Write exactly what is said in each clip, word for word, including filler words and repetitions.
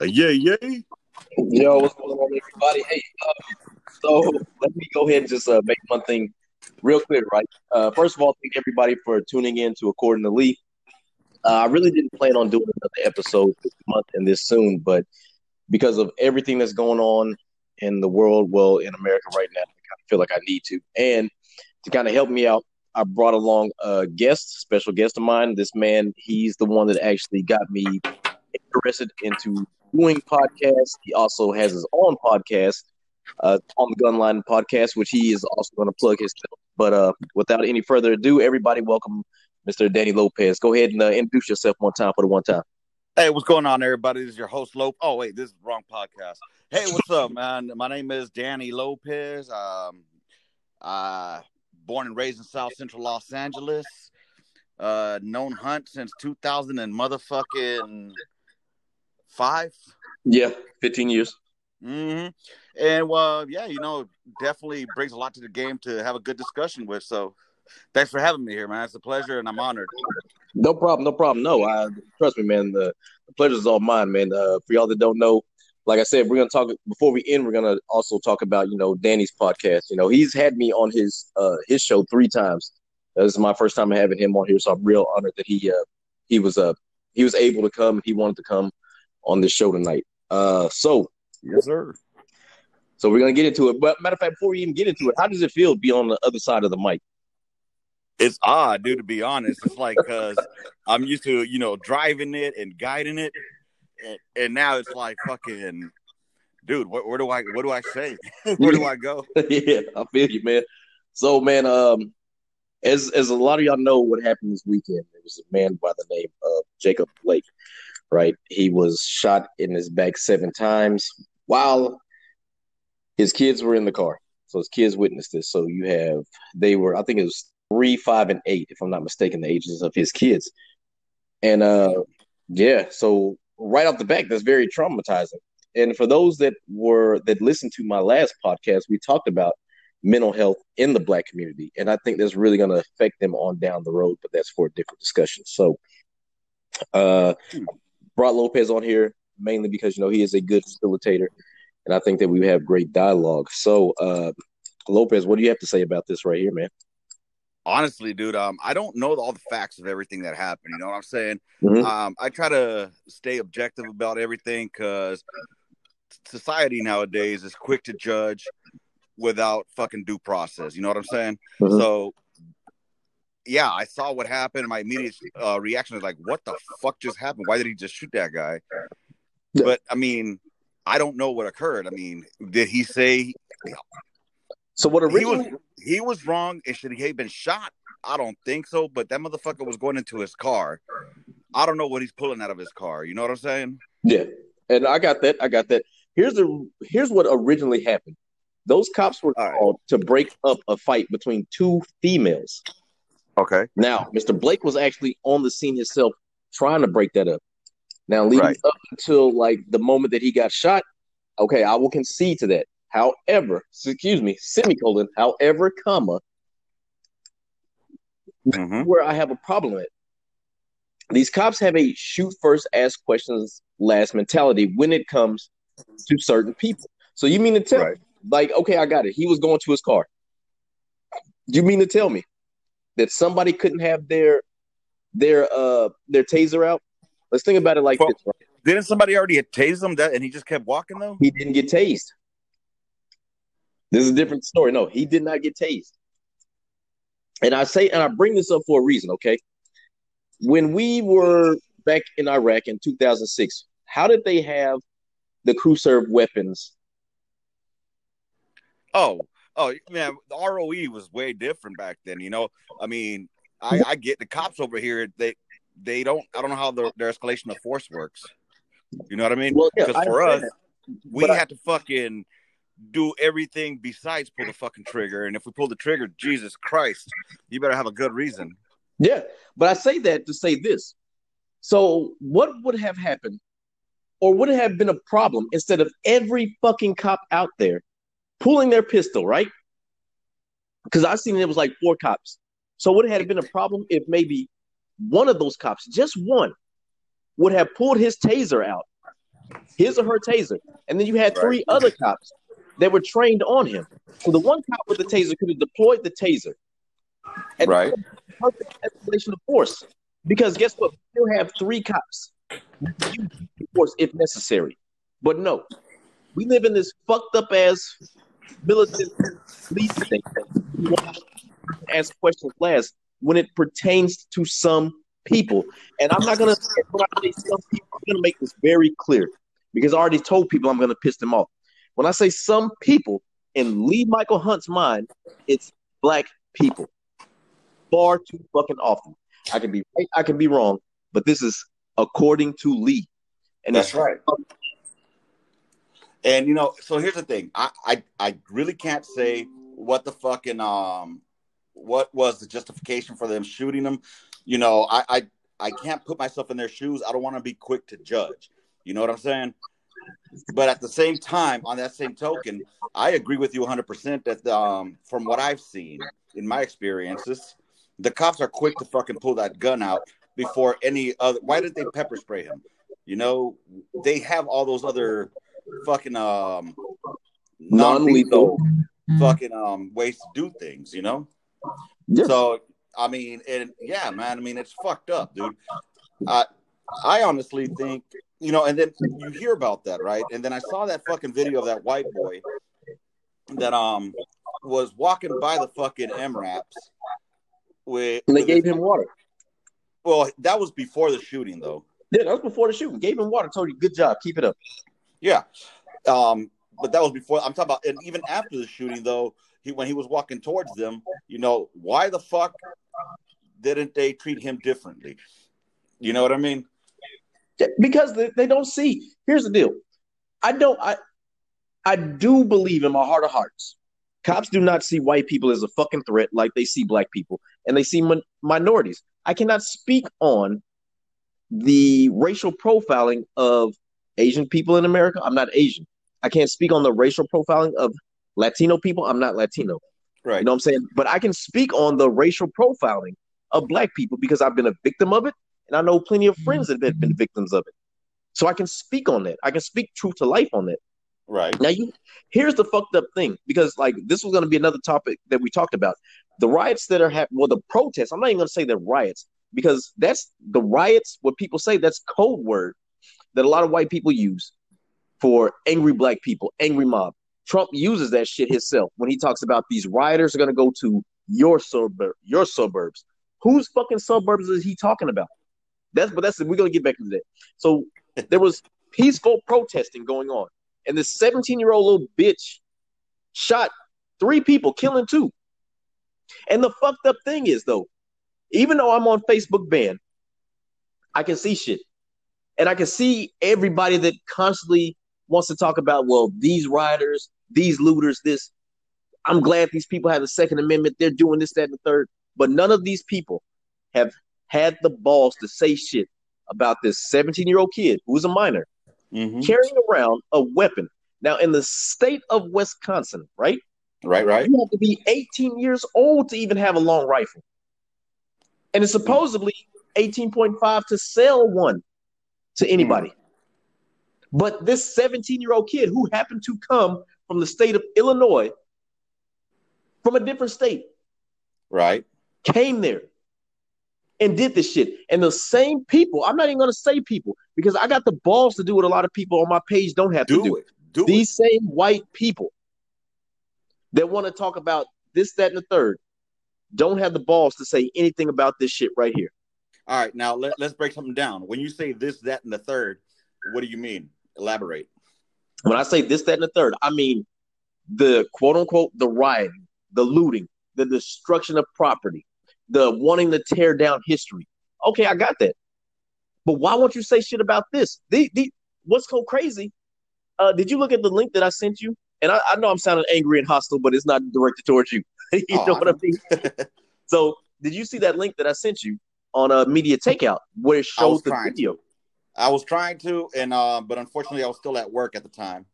Yeah, yeah. Yo, what's going on, everybody? Hey, uh, so let me go ahead and just uh, make one thing real clear, right? Uh, first of all, thank everybody for tuning in to According to Lee. Uh, I really didn't plan on doing another episode this month and this soon, but because of everything that's going on in the world, well, in America right now, I kind of feel like I need to. And to kind of help me out, I brought along a guest, special guest of mine. This man, he's the one that actually got me interested into doing podcasts. He also has his own podcast, uh, On the Gun Line podcast, which he is also going to plug his. But uh, without any further ado, everybody welcome Mister Danny Lopez. Go ahead and uh, introduce yourself one time for the one time. Hey, what's going on, everybody? This is your host, Lope. Oh, wait, this is the wrong podcast. Hey, what's up, man? My name is Danny Lopez. Um, uh, born and raised in South Central Los Angeles. Uh, known Hunt since two thousand and motherfucking five. Yeah, fifteen years. Mm-hmm. And, well, uh, yeah, you know, definitely brings a lot to the game to have a good discussion with. So thanks for having me here, man. It's a pleasure, and I'm honored. No problem, no problem. No, I, trust me, man. The, the pleasure is all mine, man. Uh, for y'all that don't know, like I said, we're gonna talk before we end. We're gonna also talk about you know Danny's podcast. You know, he's had me on his uh, his show three times. Uh, this is my first time having him on here, so I'm real honored that he uh, he was uh, he was able to come. He wanted to come on this show tonight. Uh, so yes, sir. So we're gonna get into it. But matter of fact, before we even get into it, how does it feel to be on the other side of the mic? It's odd, dude, to be honest. It's like, because I'm used to, you know, driving it and guiding it. And, and now it's like, fucking, dude, where, where do I, what do I say? Where do I go? Yeah, I feel you, man. So, man, um, as as a lot of y'all know what happened this weekend, there was a man by the name of Jacob Blake, right? He was shot in his back seven times while his kids were in the car. So his kids witnessed this. So you have, they were, I think it was, three, five, and eight, if I'm not mistaken, the ages of his kids. And, uh, yeah, so right off the bat, that's very traumatizing. And for those that were that listened to my last podcast, we talked about mental health in the Black community, and I think that's really going to affect them on down the road, but that's for a different discussion. So uh, brought Lopez on here mainly because, you know, he is a good facilitator, and I think that we have great dialogue. So, uh, Lopez, what do you have to say about this right here, man? Honestly, dude, um, I don't know all the facts of everything that happened. You know what I'm saying? Mm-hmm. Um, I try to stay objective about everything because society nowadays is quick to judge without fucking due process. You know what I'm saying? Mm-hmm. So, yeah, I saw what happened. My immediate uh, reaction was like, what the fuck just happened? Why did he just shoot that guy? Yeah. But, I mean, I don't know what occurred. I mean, did he say... You know, So what originally he was, he was wrong. And should he have been shot? I don't think so. But that motherfucker was going into his car. I don't know what he's pulling out of his car. You know what I'm saying? Yeah. And I got that. I got that. Here's the here's what originally happened. Those cops were called to break up a fight between two females. Okay. Now, Mister Blake was actually on the scene himself trying to break that up. Now, leading right. up until like the moment that he got shot. Okay, I will concede to that. However, excuse me, semicolon, however, comma, mm-hmm. where I have a problem with. These cops have a shoot first, ask questions last mentality when it comes to certain people. So you mean to tell right. me, like, okay, I got it. He was going to his car. You mean to tell me that somebody couldn't have their their uh their taser out? Let's think about it like well, this. Right? Didn't somebody already tase him that and he just kept walking though? He didn't get tased. This is a different story. No, he did not get tased. And I say, and I bring this up for a reason, okay? When we were back in Iraq in two thousand six, how did they have the crew serve weapons? Oh, oh, man, the R O E was way different back then, you know? I mean, I, I get the cops over here. They they don't, I don't know how the, their escalation of force works. You know what I mean? Well, yeah, because for us, we had I, to fucking... do everything besides pull the fucking trigger. And if we pull the trigger, Jesus Christ, you better have a good reason. Yeah. But I say that to say this. So what would have happened or would it have been a problem instead of every fucking cop out there pulling their pistol, right? Because I seen it was like four cops. So would it have been a problem if maybe one of those cops, just one, would have pulled his taser out his or her taser. And then you had three right. other cops that were trained on him. So the one cop with the taser could have deployed the taser. And right. perfect escalation of force. Because guess what? We still have three cops. Of course, if necessary. But no, we live in this fucked up ass militant police thing. We want to ask questions last when it pertains to some people. And I'm not going to say when I say some people, I'm going to make this very clear because I already told people I'm going to piss them off. When I say some people, in Lee Michael Hunt's mind, it's black people. Far too fucking often. I can be right, I can be wrong, but this is according to Lee. And that's right. And, you know, so here's the thing. I, I, I really can't say what the fucking, um, what was the justification for them shooting them. You know, I, I, I can't put myself in their shoes. I don't want to be quick to judge. You know what I'm saying? But at the same time, on that same token, I agree with you one hundred percent that um, from what I've seen in my experiences, the cops are quick to fucking pull that gun out before any other. Why did they pepper spray him? You know, they have all those other fucking um, non-lethal fucking um, ways to do things, you know? Yes. So, I mean, and yeah, man, I mean, it's fucked up, dude. I, I honestly think, you know, and then you hear about that, right? And then I saw that fucking video of that white boy that um was walking by the fucking M RAPs. With, and they with gave his, him water. Well, that was before the shooting, though. Yeah, that was before the shooting. Gave him water. Told you, good job. Keep it up. Yeah. Um, but that was before. I'm talking about, and even after the shooting, though, he when he was walking towards them, you know, why the fuck didn't they treat him differently? You know what I mean? Because they, they don't see. Here's the deal. I don't. I I do believe in my heart of hearts. Cops do not see white people as a fucking threat like they see black people, and they see min- minorities. I cannot speak on the racial profiling of Asian people in America. I'm not Asian. I can't speak on the racial profiling of Latino people. I'm not Latino. Right. You know what I'm saying? But I can speak on the racial profiling of black people because I've been a victim of it, and I know plenty of friends that have been victims of it. So I can speak on that. I can speak truth to life on that. Right. Now, you, here's the fucked up thing, because like this was going to be another topic that we talked about. The riots that are happening, well, the protests, I'm not even going to say they're riots, because that's the riots, what people say, that's code word that a lot of white people use for angry black people, angry mob. Trump uses that shit himself when he talks about these rioters are going to go to your suburb, your suburbs. Whose fucking suburbs is he talking about? That's but that's we're going to get back into that. So there was peaceful protesting going on. And this seventeen-year-old little bitch shot three people, killing two. And the fucked up thing is, though, even though I'm on Facebook ban, I can see shit. And I can see everybody that constantly wants to talk about, well, these rioters, these looters, this. I'm glad these people have the Second Amendment. They're doing this, that, and the third. But none of these people have had the balls to say shit about this seventeen-year-old kid who's a minor. Mm-hmm. Carrying around a weapon. Now, in the state of Wisconsin, right? Right, right. You have to be eighteen years old to even have a long rifle. And it's supposedly eighteen point five to sell one to anybody. Mm-hmm. But this seventeen-year-old kid who happened to come from the state of Illinois, from a different state, right, came there and did this shit. And the same people, I'm not even going to say people, because I got the balls to do what a lot of people on my page don't have do to do. It, do These it. same white people that want to talk about this, that, and the third don't have the balls to say anything about this shit right here. All right, now let, let's break something down. When you say this, that, and the third, what do you mean? Elaborate. When I say this, that, and the third, I mean the quote-unquote, the rioting, the looting, the destruction of property, the wanting to tear down history. Okay, I got that. But why won't you say shit about this? The, the, what's so crazy? Uh, did you look at the link that I sent you? And I, I know I'm sounding angry and hostile, but it's not directed towards you. you oh, know I what I mean? So did you see that link that I sent you on a uh, Media Takeout where it shows the video? To. I was trying to, and uh, but unfortunately I was still at work at the time.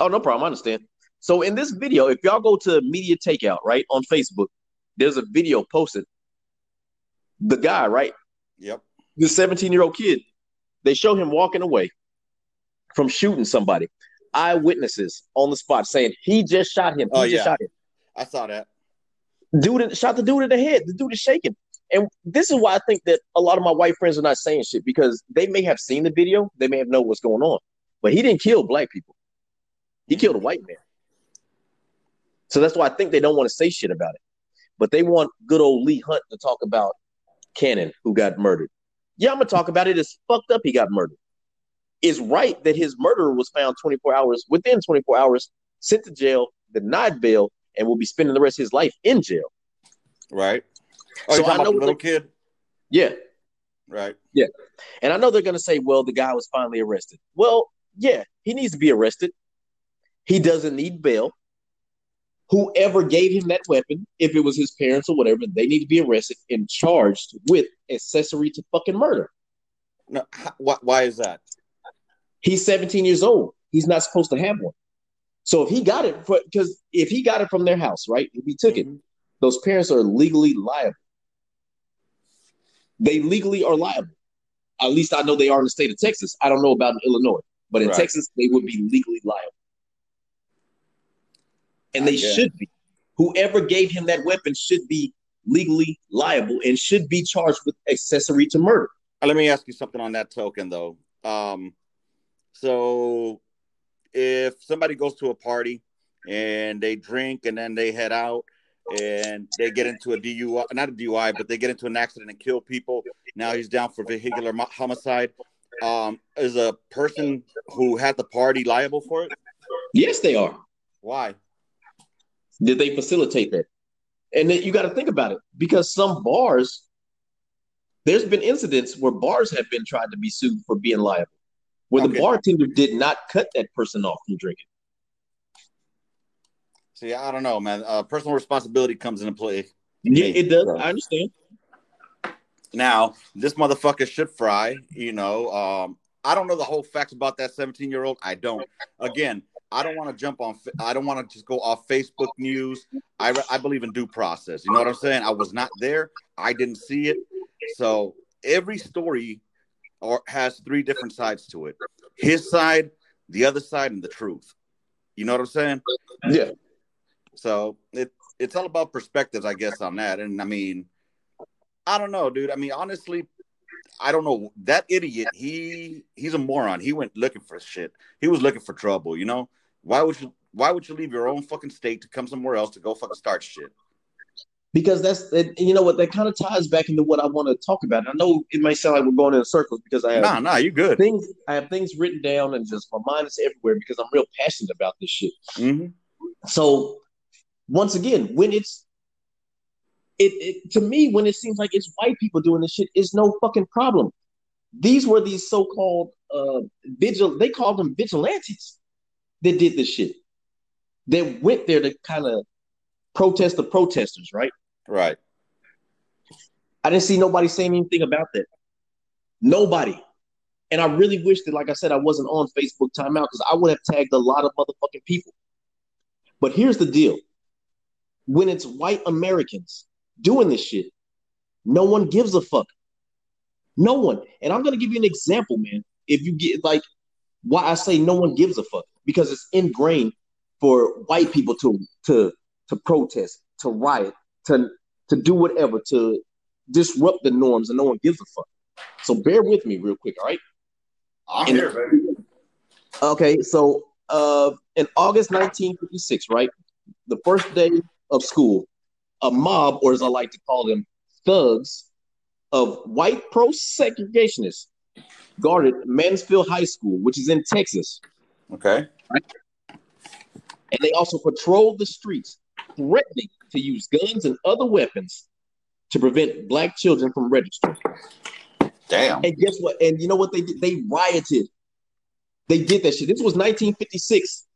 Oh, no problem. I understand. So in this video, if y'all go to Media Takeout, right, on Facebook, there's a video posted. The guy, right? Yep. The seventeen-year-old kid, they show him walking away. from shooting somebody. Eyewitnesses on the spot saying he just shot him. He oh, just yeah. shot him. I saw that. Dude shot the dude in the head. The dude is shaking. And this is why I think that a lot of my white friends are not saying shit, because they may have seen the video. They may have known what's going on. But he didn't kill black people. He killed a white man. So that's why I think they don't want to say shit about it. But they want good old Lee Hunt to talk about Cannon, who got murdered. Yeah, I'm going to talk about it. It's fucked up he got murdered. It's right that his murderer was found twenty-four hours, within twenty-four hours, sent to jail, denied bail, and will be spending the rest of his life in jail. Right. Oh, so I know the little kid. Yeah. Right. Yeah. And I know they're going to say, well, the guy was finally arrested. Well, yeah, he needs to be arrested. He doesn't need bail. Whoever gave him that weapon, if it was his parents or whatever, they need to be arrested and charged with accessory to fucking murder. No, wh- why is that? He's seventeen years old. He's not supposed to have one. So if he got it, because if he got it from their house, right, if he took mm-hmm. it, those parents are legally liable. They legally are liable. At least I know they are in the state of Texas. I don't know about in Illinois, but in right. Texas, they would be legally liable. And they should be. Whoever gave him that weapon should be legally liable and should be charged with accessory to murder. Let me ask you something on that token, though. Um, so if somebody goes to a party and they drink and then they head out and they get into a D U I, not a D U I, but they get into an accident and kill people. Now he's down for vehicular homicide. Um, is a person who had the party liable for it? Yes, they are. Why? Did they facilitate that? And then you got to think about it, because some bars, there's been incidents where bars have been tried to be sued for being liable, where okay. the bartender did not cut that person off from drinking. See, I don't know, man. Uh, personal responsibility comes into play. Yeah, it does. So. I understand. Now, this motherfucker should fry, you know. Um, I don't know the whole facts about that seventeen-year-old. I don't. Again, I don't want to jump on. I don't want to just go off Facebook news. I, I believe in due process. You know what I'm saying? I was not there. I didn't see it. So every story or has three different sides to it. His side, the other side, and the truth. You know what I'm saying? Yeah. So it it's all about perspectives, I guess, on that. And I mean, I don't know, dude. I mean, honestly, I don't know. That idiot, he he's a moron. He went looking for shit. He was looking for trouble, you know? Why would you why would you leave your own fucking state to come somewhere else to go fucking start shit? Because that's it, you know what, that kind of ties back into what I want to talk about. I know it may sound like we're going in circles because I have nah, nah, you're good. Things I have things written down and just my mind is everywhere because I'm real passionate about this shit. Mm-hmm. So once again, when it's it, it to me, when it seems like it's white people doing this shit, it's no fucking problem. These were these so-called uh, vigil they called them vigilantes that did this shit. They went there to kind of protest the protesters, right? Right. I didn't see nobody saying anything about that. Nobody. And I really wish that, like I said, I wasn't on Facebook timeout because I would have tagged a lot of motherfucking people. But here's the deal. When it's white Americans doing this shit, no one gives a fuck. No one. And I'm going to give you an example, man. If you get like why I say no one gives a fuck, because it's ingrained for white people to to to protest, to riot, to, to do whatever, to disrupt the norms, and no one gives a fuck. So bear with me real quick, all right? I'm and, here, baby. Okay, so uh, in August nineteen fifty-six, right, the first day of school, a mob, or as I like to call them, thugs of white pro-segregationists guarded Mansfield High School, which is in Texas. Okay. Right? And they also patrolled the streets, threatening to use guns and other weapons to prevent black children from registering. Damn. And guess what? And you know what they did? They rioted. They did that shit. This was nineteen fifty-six.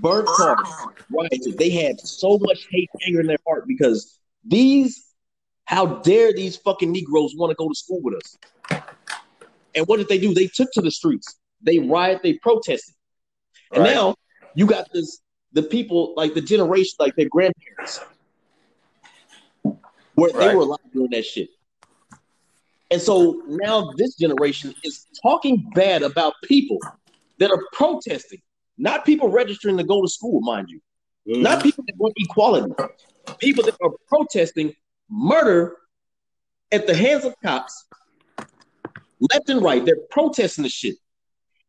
Burnt cars, rioted. They had so much hate, anger in their heart because these, how dare these fucking Negroes want to go to school with us? And what did they do? They took to the streets. They rioted. They protested. And right. now you got this. The people, like the generation, like their grandparents, where right. they were alive doing that shit. And so now this generation is talking bad about people that are protesting, not people registering to go to school, mind you, mm. not people that want equality, people that are protesting murder at the hands of cops, left and right. They're protesting the shit,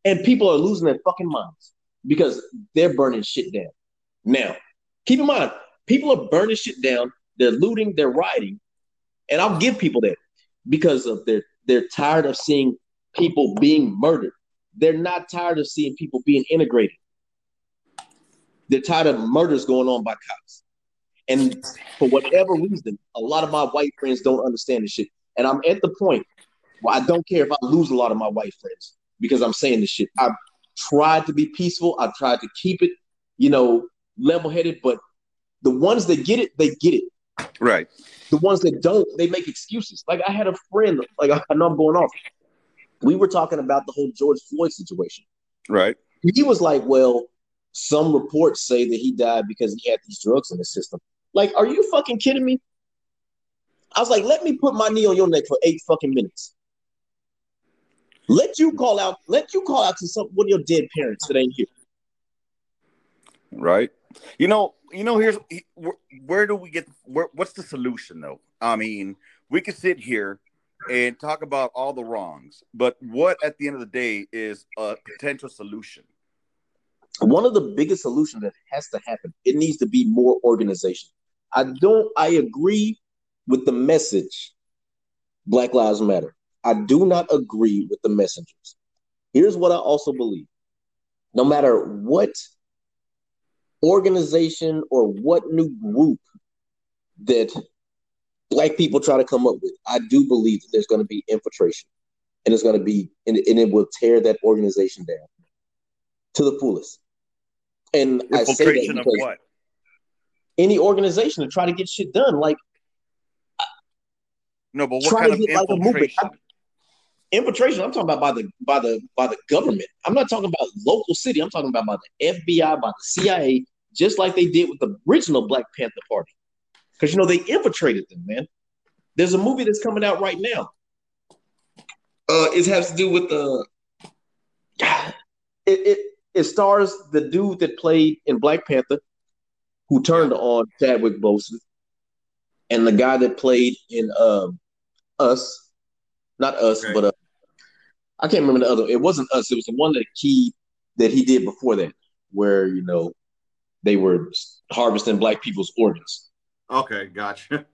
and people are losing their fucking minds because they're burning shit down. Now, keep in mind, people are burning shit down. They're looting. They're rioting, and I'll give people that because of their they're tired of seeing people being murdered. They're not tired of seeing people being integrated. They're tired of murders going on by cops. And for whatever reason, a lot of my white friends don't understand this shit. And I'm at the point where I don't care if I lose a lot of my white friends because I'm saying this shit. I've tried to be peaceful. I've tried to keep it, you know, level-headed. But the ones that get it, they get it. Right. The ones that don't, they make excuses. Like I had a friend, like I know I'm going off. We were talking about the whole George Floyd situation. Right. He was like, well, some reports say that he died because he had these drugs in his system. Like, are you fucking kidding me? I was like, let me put my knee on your neck for eight fucking minutes. Let you call out, let you call out to some one of your dead parents that ain't here. Right. You know, you know, here's where, where do we get, where, what's the solution though? I mean, we could sit here and talk about all the wrongs, but what at the end of the day is a potential solution? One of the biggest solutions that has to happen, it needs to be more organization. I don't, I agree with the message, Black Lives Matter. I do not agree with the messengers. Here's what I also believe. No matter what organization or what new group that Black people try to come up with, I do believe that there's going to be infiltration, and it's going to be, and, and it will tear that organization down to the fullest. And I say that because of what? Any organization to try to get shit done, like no, but what kind of infiltration? Like infiltration. I'm talking about by the by the by the government. I'm not talking about local city. I'm talking about by the F B I, by the C I A, just like they did with the original Black Panther Party. Because, you know, they infiltrated them, man. There's a movie that's coming out right now. Uh, it has to do with the... Uh, it, it it stars the dude that played in Black Panther, who turned on Chadwick Boseman, and the guy that played in um, Us. Not Us, okay. but... Uh, I can't remember the other. It wasn't Us. It was the one that he, that he did before that, where, you know, they were harvesting Black people's organs. Okay, gotcha.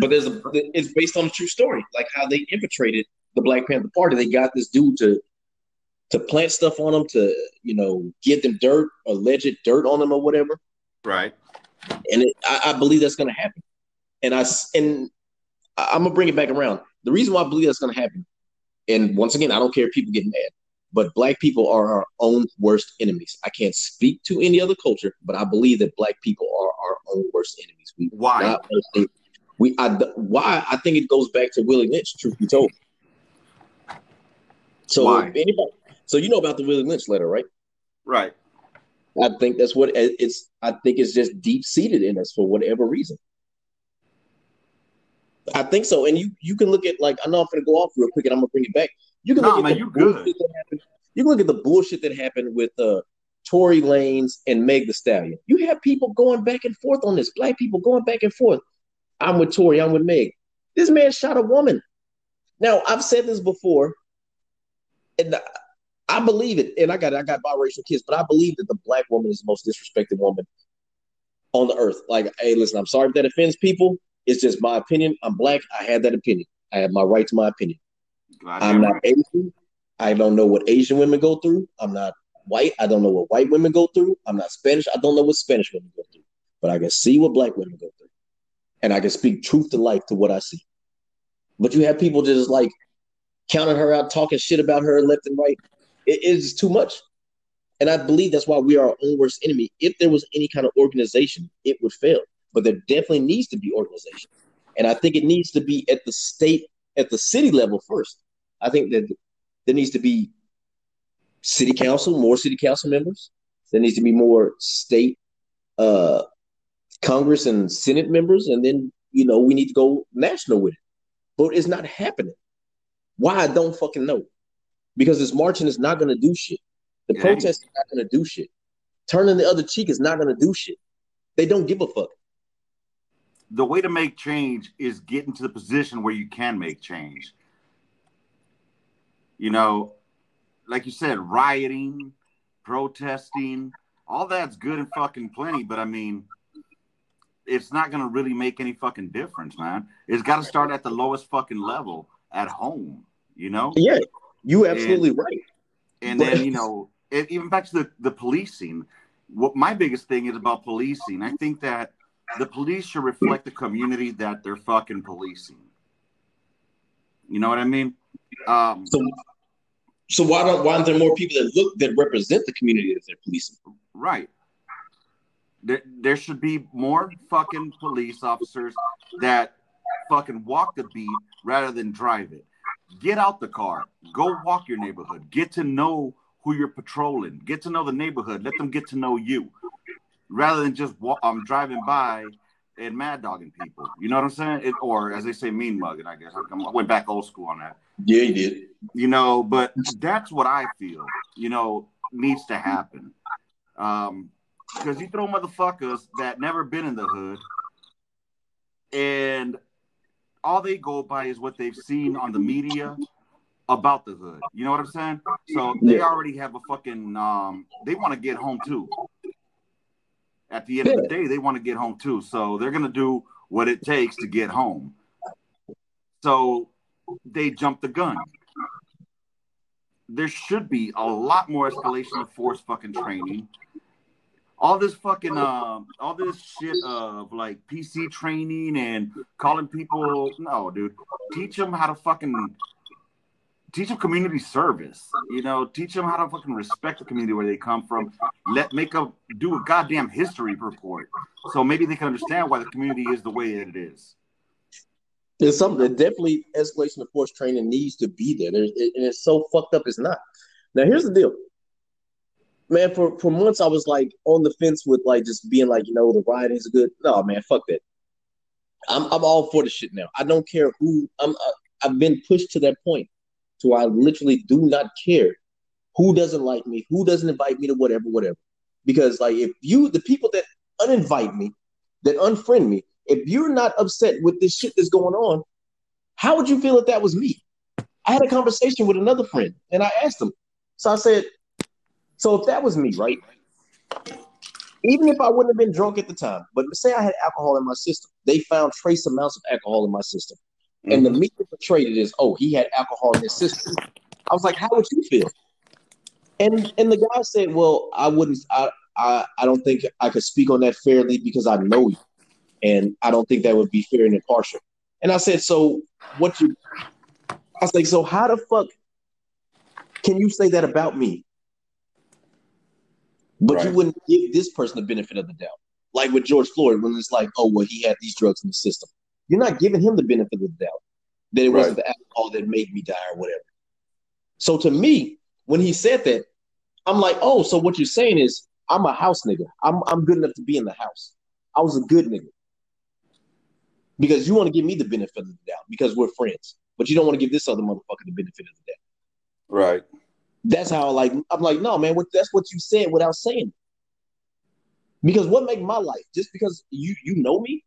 But there's a, it's based on a true story, like how they infiltrated the Black Panther Party. They got this dude to to plant stuff on them, to, you know, give them dirt, alleged dirt on them or whatever. Right. And it, I, I believe that's going to happen. And, I, and I'm going to bring it back around. The reason why I believe that's going to happen, and once again, I don't care if people get mad, but Black people are our own worst enemies. I can't speak to any other culture, but I believe that Black people are our own worst enemies. We why? Not, we I, why? I think it goes back to Willie Lynch. Truth be told, so why? Anybody, so you know about the Willie Lynch letter, right? Right. I think that's what it's. I think it's just deep seated in us for whatever reason. I think so, and you you can look at, like, I know I'm gonna go off real quick, and I'm gonna bring it back. You can, nah, man, you good. You can look at the bullshit that happened with uh, Tory Lanez and Meg Thee Stallion. You have people going back and forth on this. Black people going back and forth. I'm with Tory. I'm with Meg. This man shot a woman. Now, I've said this before, and I, I believe it. And I got I got biracial kids, but I believe that the Black woman is the most disrespected woman on the earth. Like, hey, listen, I'm sorry if that offends people. It's just my opinion. I'm Black. I had that opinion. I have my right to my opinion. I'm not Asian. I don't know what Asian women go through. I'm not white. I don't know what white women go through. I'm not Spanish. I don't know what Spanish women go through. But I can see what Black women go through. And I can speak truth to life to what I see. But you have people just like counting her out, talking shit about her left and right. It is too much. And I believe that's why we are our own worst enemy. If there was any kind of organization, it would fail. But there definitely needs to be organization. And I think it needs to be at the state, at the city level first. I think that there needs to be city council, more city council members. There needs to be more state uh, Congress and Senate members. And then, you know, we need to go national with it. But it's not happening. Why? I don't fucking know. Because this marching is not going to do shit. The yeah. protests are not going to do shit. Turning the other cheek is not going to do shit. They don't give a fuck. The way to make change is get into the position where you can make change. You know, like you said, rioting, protesting, all that's good and fucking plenty. But I mean, it's not going to really make any fucking difference, man. It's got to start at the lowest fucking level at home, you know? Yeah, you absolutely and, right. And but- then, you know, it, even back to the, the policing, what my biggest thing is about policing. I think that the police should reflect the community that they're fucking policing. You know what I mean? Um, so, so why don't why aren't there more people that look that represent the community that they're policing? Right. There, there should be more fucking police officers that fucking walk the beat rather than drive it. Get out the car. Go walk your neighborhood. Get to know who you're patrolling. Get to know the neighborhood. Let them get to know you, rather than just walk, um, driving by and mad dogging people. You know what I'm saying? It, or as they say, mean mugging, I guess. I went back old school on that. Yeah, you did. You know, but that's what I feel, you know, needs to happen. Um, because you throw motherfuckers that never been in the hood and all they go by is what they've seen on the media about the hood. You know what I'm saying? So they already have a fucking, um, they want to get home too. At the end of the day, they want to get home too. So they're going to do what it takes to get home. So they jump the gun. There should be a lot more escalation of force fucking training. All this fucking, um, all this shit of like P C training and calling people. No, dude. Teach them how to fucking, teach them community service. You know, teach them how to fucking respect the community where they come from. Let, make a, do a goddamn history report. So maybe they can understand why the community is the way that it is. There's something, definitely escalation of force training needs to be there. There's, and it's so fucked up it's not. Now, here's the deal. Man, for, for months I was like on the fence with like just being like, you know, the rioting is good. No, man, fuck that. I'm I'm all for the shit now. I don't care who I'm. Uh, I've been pushed to that point, to I literally do not care who doesn't like me, who doesn't invite me to whatever, whatever. Because like if you, the people that uninvite me, that unfriend me, if you're not upset with this shit that's going on, how would you feel if that was me? I had a conversation with another friend and I asked him. So I said, so if that was me, right? Even if I wouldn't have been drunk at the time, but say I had alcohol in my system, they found trace amounts of alcohol in my system. Mm-hmm. And the media portrayed it as, oh, he had alcohol in his system. I was like, how would you feel? And and the guy said, well, I wouldn't, I, I, I don't think I could speak on that fairly because I know you. And I don't think that would be fair and impartial. And I said, so what you, I was like, so how the fuck can you say that about me? But right. You wouldn't give this person the benefit of the doubt. Like with George Floyd, when it's like, oh, well, he had these drugs in the system. You're not giving him the benefit of the doubt that it right. wasn't the alcohol that made me die or whatever. So to me, when he said that, I'm like, oh, so what you're saying is I'm a house nigga. I'm I'm good enough to be in the house. I was a good nigga. Because you want to give me the benefit of the doubt because we're friends. But you don't want to give this other motherfucker the benefit of the doubt. Right. That's how, like, I'm like, no, man, what, that's what you said without saying it. Because what makes my life, just because you you know me,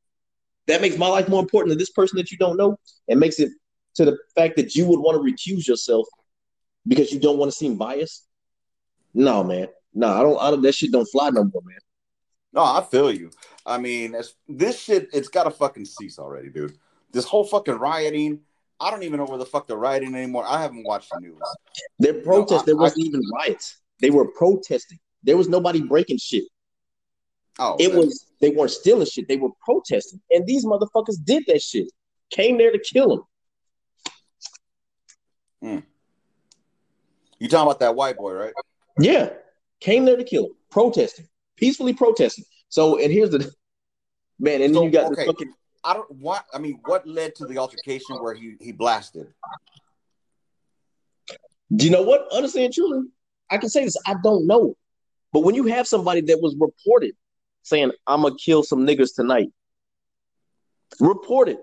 that makes my life more important than this person that you don't know, and makes it to the fact that you would want to recuse yourself because you don't want to seem biased. No, man. No, I don't, I don't, that shit don't fly no more, man. No, I feel you. I mean, it's, this shit, it's got to fucking cease already, dude. This whole fucking rioting, I don't even know where the fuck they're rioting anymore. I haven't watched the news. Their protest, no, I, there wasn't I, even riots. They were protesting. There was nobody breaking shit. Oh, it man. was they weren't stealing shit. They were protesting, and these motherfuckers did that shit. Came there to kill them. Mm. You talking about that white boy, right? Yeah, came there to kill him. Protesting, peacefully protesting. So, and here's the man, and so, then you got okay. the fucking. I don't what I mean. What led to the altercation where he, he blasted? Do you know what? Honestly and truly, I can say this. I don't know. But when you have somebody that was reported saying, "I'm gonna kill some niggas tonight," reported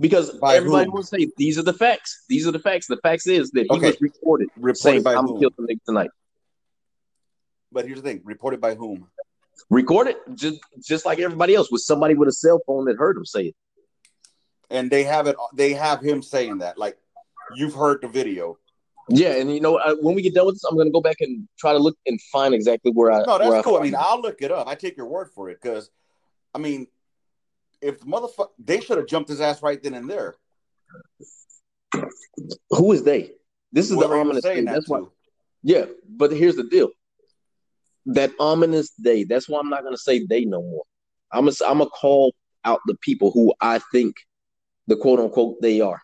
because by everybody will say these are the facts. These are the facts. The facts is that he okay. was reported reported saying, "I'm gonna kill some niggas tonight." But here's the thing: reported by whom? Recorded, just just like everybody else, with somebody with a cell phone that heard him say it. And they have it. They have him saying that, like, you've heard the video. Yeah, and you know, I, when we get done with this, I'm going to go back and try to look and find exactly where I. No, that's cool. I, I mean, it. I'll look it up. I take your word for it, because, I mean, if the motherfucker, they should have jumped his ass right then and there. Who is they? This is well, the ominous thing. That that's why. Yeah, but here's the deal. That ominous day. That's why I'm not going to say they no more. I'm gonna I'm gonna call out the people who I think the quote unquote they are.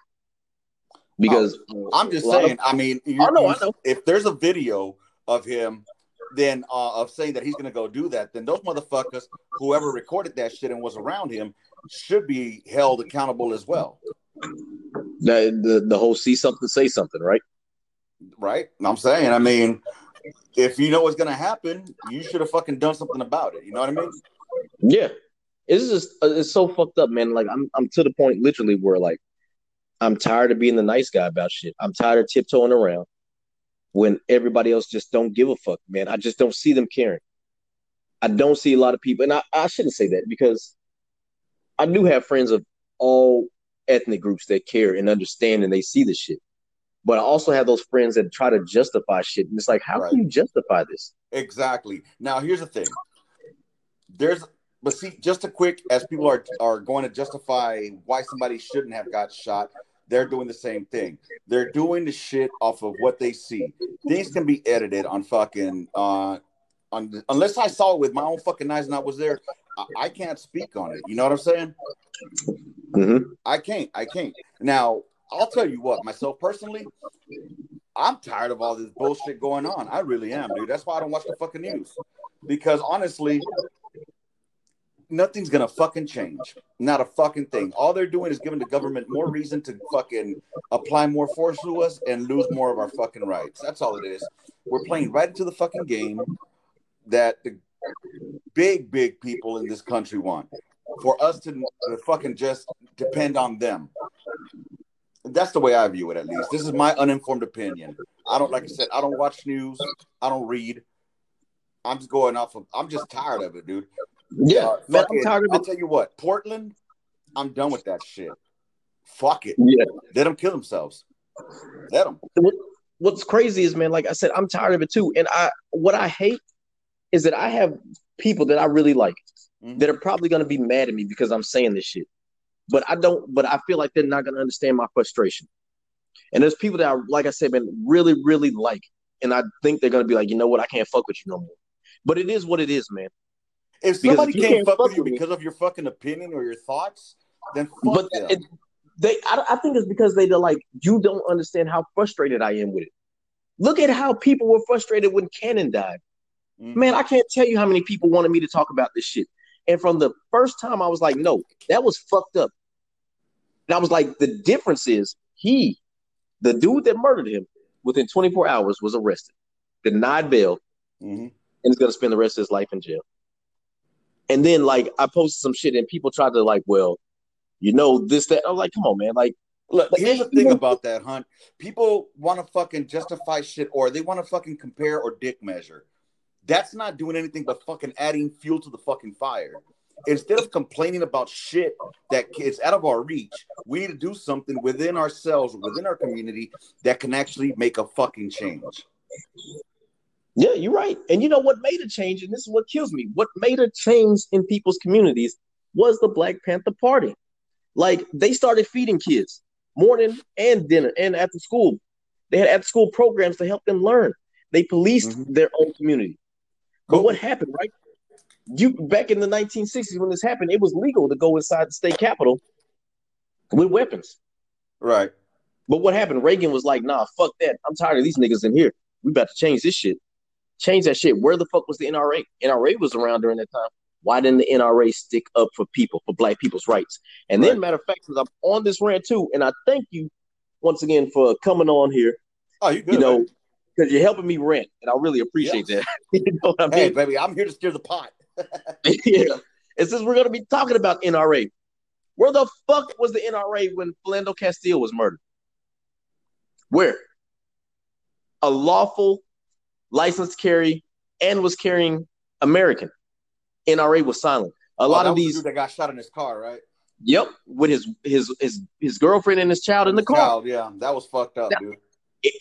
Because oh, I'm just saying. Of, I mean, you, I know, you, I know. If there's a video of him, then uh, of saying that he's going to go do that, then those motherfuckers, whoever recorded that shit and was around him, should be held accountable as well. The the, the whole see something, say something, right? Right. I'm saying. I mean, if you know what's going to happen, you should have fucking done something about it. You know what I mean? Yeah. It's just it's so fucked up, man. Like I'm I'm to the point literally where like I'm tired of being the nice guy about shit. I'm tired of tiptoeing around when everybody else just don't give a fuck, man. I just don't see them caring. I don't see a lot of people, and I, I shouldn't say that because I do have friends of all ethnic groups that care and understand and they see this shit. But I also have those friends that try to justify shit. And it's like, how right. can you justify this? Exactly. Now, here's the thing. There's, but see, just a quick, as people are, are going to justify why somebody shouldn't have got shot, they're doing the same thing. They're doing the shit off of what they see. Things can be edited on fucking, uh, on, unless I saw it with my own fucking eyes and I was there, I, I can't speak on it. You know what I'm saying? Mm-hmm. I can't. I can't. Now, I'll tell you what, myself personally, I'm tired of all this bullshit going on. I really am, dude. That's why I don't watch the fucking news. Because honestly, nothing's going to fucking change. Not a fucking thing. All they're doing is giving the government more reason to fucking apply more force to us and lose more of our fucking rights. That's all it is. We're playing right into the fucking game that the big, big people in this country want. For us to, to fucking just depend on them. That's the way I view it, at least. This is my uninformed opinion. I don't, like I said, I don't watch news. I don't read. I'm just going off of, I'm just tired of it, dude. Yeah, uh, man, I'm tired of it. I'll tell you what, Portland, I'm done with that shit. Fuck it. Yeah. Let them kill themselves. Let them. What's crazy is, man, like I said, I'm tired of it too. And I, what I hate is that I have people that I really like mm-hmm. that are probably going to be mad at me because I'm saying this shit. But I don't. But I feel like they're not going to understand my frustration. And there's people that, I, like I said, man, really, really like, and I think they're going to be like, you know what, I can't fuck with you no more. But it is what it is, man. If somebody can't, can't fuck, fuck with you because me. of your fucking opinion or your thoughts, then fuck but them. It, they, I, I think it's because they, they're like, you don't understand how frustrated I am with it. Look at how people were frustrated when Cannon died. Mm-hmm. Man, I can't tell you how many people wanted me to talk about this shit. And from the first time, I was like, no, that was fucked up. And I was like, the difference is he, the dude that murdered him, within twenty-four hours was arrested, denied bail, mm-hmm. and is going to spend the rest of his life in jail. And then, like, I posted some shit, and people tried to, like, well, you know, this, that. I was like, come on, man. Like, look, like, here's the thing about that, Hunt. People want to fucking justify shit, or they want to fucking compare or dick measure. That's not doing anything but fucking adding fuel to the fucking fire. Instead of complaining about shit that is out of our reach, we need to do something within ourselves, within our community, that can actually make a fucking change. Yeah, you're right. And you know what made a change, and this is what kills me, what made a change in people's communities was the Black Panther Party. Like, they started feeding kids morning and dinner and after school. They had after-school programs to help them learn. They policed mm-hmm. their own community. Cool. But what happened, right? You back in the nineteen sixties when this happened, it was legal to go inside the state capitol with weapons. Right. But what happened? Reagan was like, nah, fuck that. I'm tired of these niggas in here. We about to change this shit. Change that shit. Where the fuck was the N R A? N R A was around during that time. Why didn't the N R A stick up for people, for black people's rights? And right. then, matter of fact, since I'm on this rant too, and I thank you once again for coming on here. Oh, you good, you know, man. Because you're helping me rant, and I really appreciate yes. that. You know what I mean? Hey, baby, I'm here to stir the pot. Yeah. And since we're going to be talking about N R A, where the fuck was the N R A when Philando Castile was murdered? Where? A lawful, licensed carry and was carrying American. N R A was silent. A oh, lot of these that got shot in his car, right? Yep, with his his his his girlfriend and his child in the his car. Child, yeah, that was fucked up, now, dude.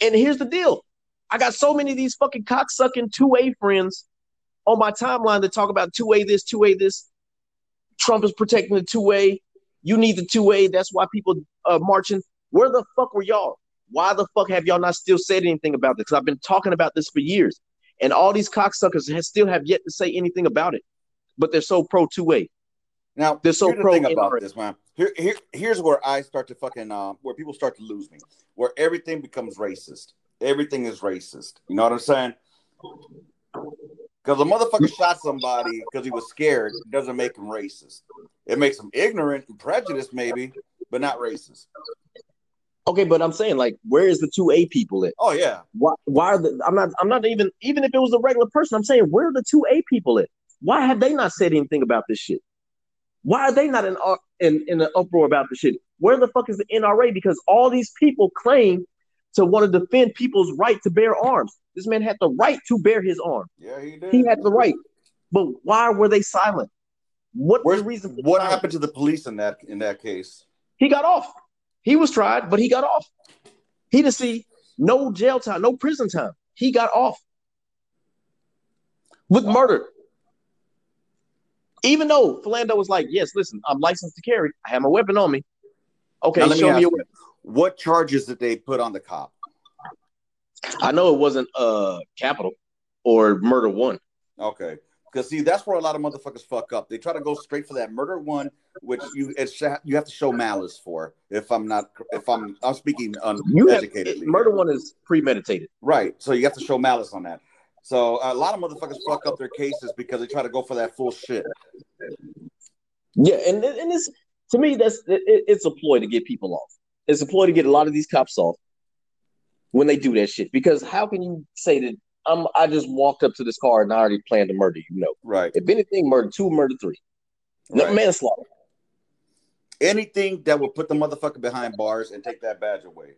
And here's the deal: I got so many of these fucking cocksucking two A friends on my timeline that talk about two A this, two A this. Trump is protecting the two A. You need the two A. That's why people are marching. Where the fuck were y'all? Why the fuck have y'all not still said anything about this? Because I've been talking about this for years, and all these cocksuckers has, still have yet to say anything about it. But they're so pro two A. Now, they're so pro the thing about this, man. Here, here, here's where I start to fucking, uh, where people start to lose me, where everything becomes racist. Everything is racist. You know what I'm saying? Because a motherfucker shot somebody because he was scared, it doesn't make him racist. It makes him ignorant and prejudiced, maybe, but not racist. Okay, but I'm saying, like, where is the two A people at? Oh yeah. Why? Why are the? I'm not. I'm not even. Even if it was a regular person, I'm saying, where are the two A people at? Why have they not said anything about this shit? Why are they not in in in an uproar about this shit? Where the fuck is the N R A? Because all these people claim to want to defend people's right to bear arms. This man had the right to bear his arm. Yeah, he did. He had the right. But why were they silent? What was the reason? What happened to the police in that in that case? He got off. He was tried, but he got off. He didn't see no jail time, no prison time. He got off with wow. murder. Even though Philando was like, "Yes, listen, I'm licensed to carry. I have my weapon on me." Okay, now, show me your weapon. What charges did they put on the cop? I know it wasn't uh capital or murder one. Okay, because see, that's where a lot of motherfuckers fuck up. They try to go straight for that murder one, which you it's, you have to show malice for. If I'm not, if I'm, I'm speaking uneducatedly. Murder one is premeditated, right? So you have to show malice on that. So a lot of motherfuckers fuck up their cases because they try to go for that full shit. Yeah, and and it's to me that's it, it's a ploy to get people off. It's a ploy to get a lot of these cops off when they do that shit. Because how can you say that I'm I just walked up to this car and I already planned to murder you? No, right? If anything, murder two, murder three, no right. manslaughter. Anything that will put the motherfucker behind bars and take that badge away.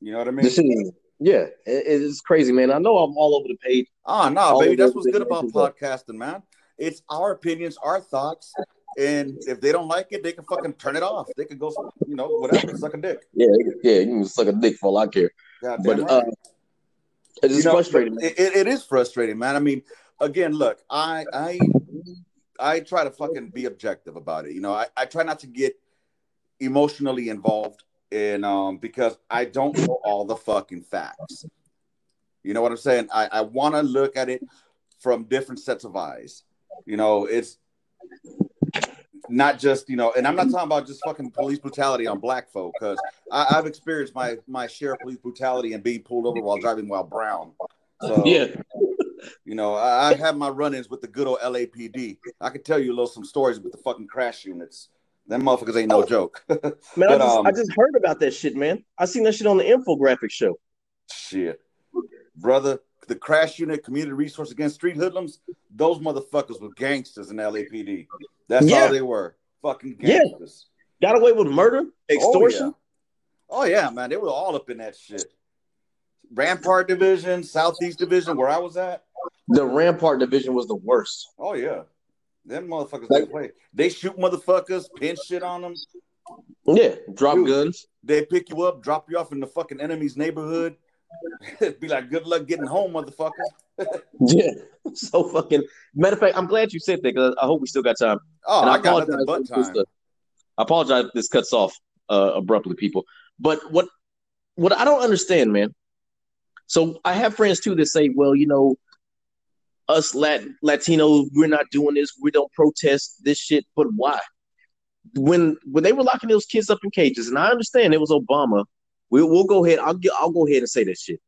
You know what I mean? This is, Yeah, it's crazy, man. I know I'm all over the page. Ah, no, nah, baby, that's what's good about podcasting, man. It's our opinions, our thoughts, and if they don't like it, they can fucking turn it off. They can go, you know, whatever, suck a dick. Yeah, yeah, you can suck a dick for all I care. God damn but right. uh, it is you know, frustrating. It, it, it is frustrating, man. I mean, again, look, I, I, I try to fucking be objective about it. You know, I, I try not to get emotionally involved. And um, because I don't know all the fucking facts. You know what I'm saying? I, I want to look at it from different sets of eyes. You know, it's not just, you know, and I'm not talking about just fucking police brutality on black folk. Because I've experienced my, my share of police brutality and being pulled over while driving while brown. So, yeah. You know, I, I have my run-ins with the good old L A P D. I could tell you a little some stories with the fucking crash units. Them motherfuckers ain't no oh. joke. man, but, I, just, um, I just heard about that shit, man. I seen that shit on the infographic show. Shit. Brother, the crash unit, community resource against street hoodlums, those motherfuckers were gangsters in L A P D. That's yeah. all they were. Fucking gangsters. Yeah. Got away with murder, extortion. Oh yeah. oh, yeah, man. They were all up in that shit. Rampart Division, Southeast Division, where I was at. The Rampart Division was the worst. Oh, yeah. Them motherfuckers like, play. They shoot motherfuckers, pin shit on them. Yeah, drop Dude, guns. They pick you up, drop you off in the fucking enemy's neighborhood. Be like, good luck getting home, motherfucker. Yeah, so fucking. Matter of fact, I'm glad you said that because I hope we still got time. Oh, and I, I got nothing but time. This, uh, I apologize if this cuts off uh, abruptly, people. But what what I don't understand, man. So I have friends too that say, well, you know. Us Latin, Latinos, we're not doing this. We don't protest this shit. But why? When when they were locking those kids up in cages, and I understand it was Obama. We, we'll go ahead. I'll I'll go ahead and say that shit.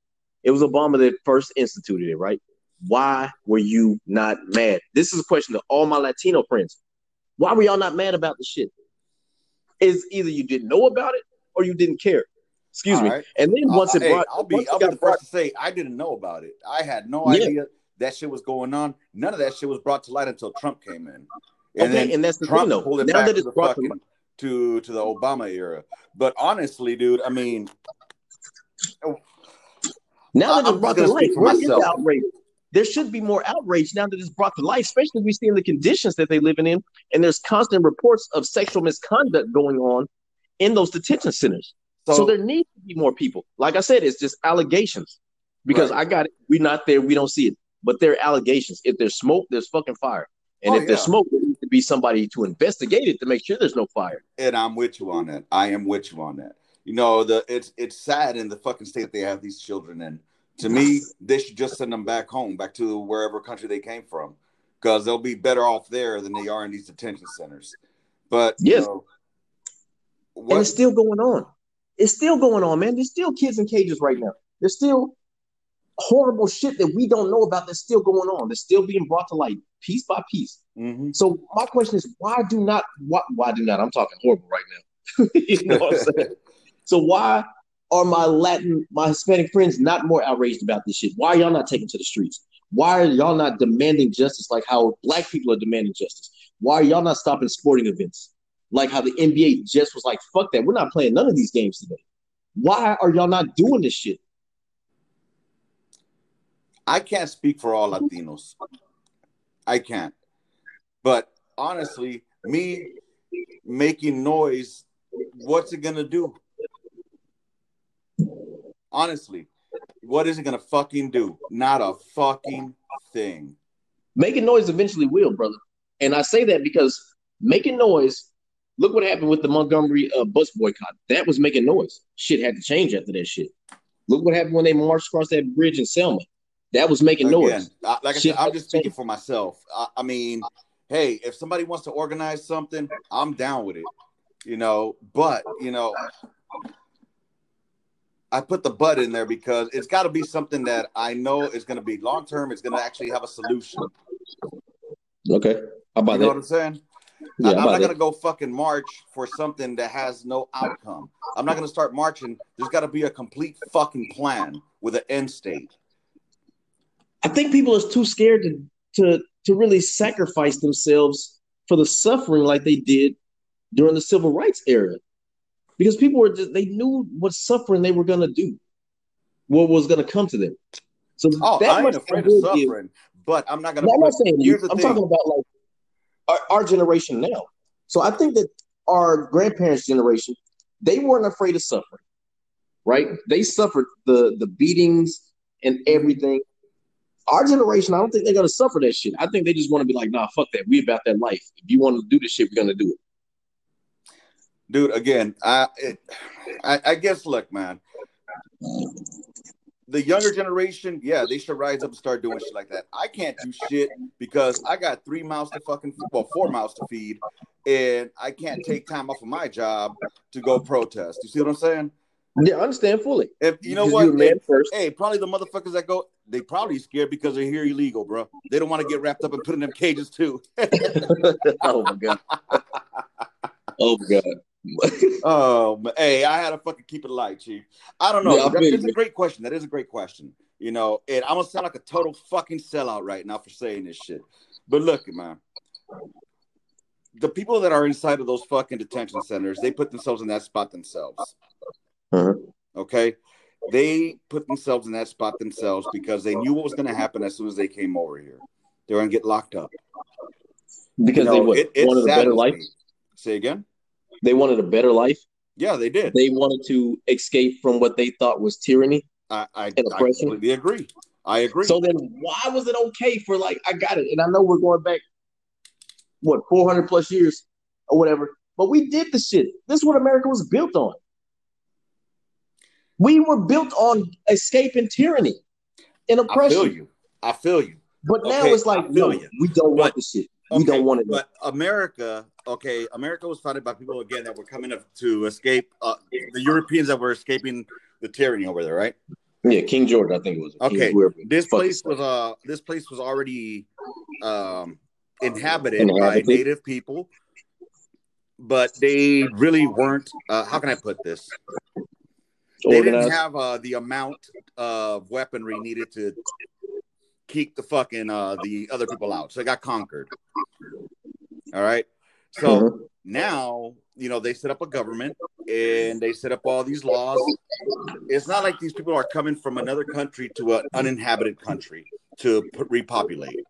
It was Obama that first instituted it, right? Why were you not mad? This is a question to all my Latino friends. Why were y'all not mad about the shit? It's either you didn't know about it or you didn't care. Excuse all me. Right. And then once uh, it hey, brought, I'll be I'll be the first to say I didn't know about it. I had no yeah. idea. That shit was going on. None of that shit was brought to light until Trump came in. And okay, and that's the Trump thing, though. Pulled it now back that it's to, the fucking, to, to the Obama era. But honestly, dude, I mean, Now that I, it's brought to light, where is the outrage? There should be more outrage now that it's brought to light, especially we see in the conditions that they living in, and there's constant reports of sexual misconduct going on in those detention centers. So, so there needs to be more people. Like I said, it's just allegations. Because right. I got it. We're not there. We don't see it. But there are allegations. If there's smoke, there's fucking fire. And oh, if yeah. there's smoke, there needs to be somebody to investigate it to make sure there's no fire. And I'm with you on that. I am with you on that. You know, the it's it's sad in the fucking state they have these children in. To me, they should just send them back home, back to wherever country they came from, because they'll be better off there than they are in these detention centers. But yes, you know, what- and it's still going on. It's still going on, man. There's still kids in cages right now. There's still horrible shit that we don't know about that's still going on. That's still being brought to light, piece by piece. Mm-hmm. So my question is, why do not? Why, why do not? I'm talking horrible right now. You know what I'm saying? So why are my Latin, my Hispanic friends not more outraged about this shit? Why are y'all not taking to the streets? Why are y'all not demanding justice like how black people are demanding justice? Why are y'all not stopping sporting events? Like how the N B A just was like, fuck that. We're not playing none of these games today. Why are y'all not doing this shit? I can't speak for all Latinos. I can't. But honestly, me making noise, what's it going to do? Honestly, what is it going to fucking do? Not a fucking thing. Making noise eventually will, brother. And I say that because making noise, look what happened with the Montgomery uh, bus boycott. That was making noise. Shit had to change after that shit. Look what happened when they marched across that bridge in Selma. That was making Again, noise. I, like I said, I'm just speaking for myself. I, I mean, hey, if somebody wants to organize something, I'm down with it, you know. But, you know, I put the but in there because it's got to be something that I know is going to be long-term. It's going to actually have a solution. Okay. How about you know that? What I'm saying? Yeah, I'm not going to go fucking march for something that has no outcome. I'm not going to start marching. There's got to be a complete fucking plan with an end state. I think people are too scared to, to to really sacrifice themselves for the suffering like they did during the civil rights era. Because people were just, they knew what suffering they were going to do, what was going to come to them. So oh, that I ain't afraid of suffering, is, but I'm not going to. I'm not saying you. I'm thing. talking about like our, our generation now. So I think that our grandparents' generation, they weren't afraid of suffering, right? They suffered the the beatings and everything. Our generation, I don't think they're going to suffer that shit. I think they just want to be like, nah, fuck that. We about that life. If you want to do this shit, we're going to do it. Dude, again, I, it, I I guess, look, man, the younger generation, yeah, they should rise up and start doing shit like that. I can't do shit because I got three mouths to fucking, well, four mouths to feed, and I can't take time off of my job to go protest. You see what I'm saying? Yeah, I understand fully. If you know what, man, first. Hey, probably the motherfuckers that go, they probably scared because they're here illegal, bro. They don't want to get wrapped up and put in them cages too. Oh my god. Oh my god. Oh, hey, I had to fucking keep it light, Chief. I don't know. Yeah, that, it's a great question. That is a great question. You know, and I'm gonna sound like a total fucking sellout right now for saying this shit. But look, man. The people that are inside of those fucking detention centers, they put themselves in that spot themselves. Uh-huh. Okay, they put themselves in that spot themselves because they knew what was going to happen as soon as they came over here. They were going to get locked up because you know, they what, it, it wanted a better life. Me. Say again. They wanted a better life. Yeah, they did. They wanted to escape from what they thought was tyranny. I, I, and oppression. I completely agree. I agree. So then, why was it okay for like I got it? And I know we're going back what four hundred plus years or whatever, but we did the shit. This is what America was built on. We were built on escaping tyranny and oppression. I feel you. I feel you. But now okay, it's like, no, you. we don't but, want this shit. We okay, don't want it. But America, okay, America was founded by people, again, that were coming up to escape, uh, the Europeans that were escaping the tyranny over there, right? Yeah, King George, I think it was. Okay, this place was, uh, this place was already um, inhabited, inhabited by native people, but they really weren't, uh, how can I put this? They organized. Didn't have uh, the amount of weaponry needed to keep the fucking uh, the other people out. So they got conquered. All right. So mm-hmm. now, you know, they set up a government and they set up all these laws. It's not like these people are coming from another country to an uninhabited country to p- repopulate.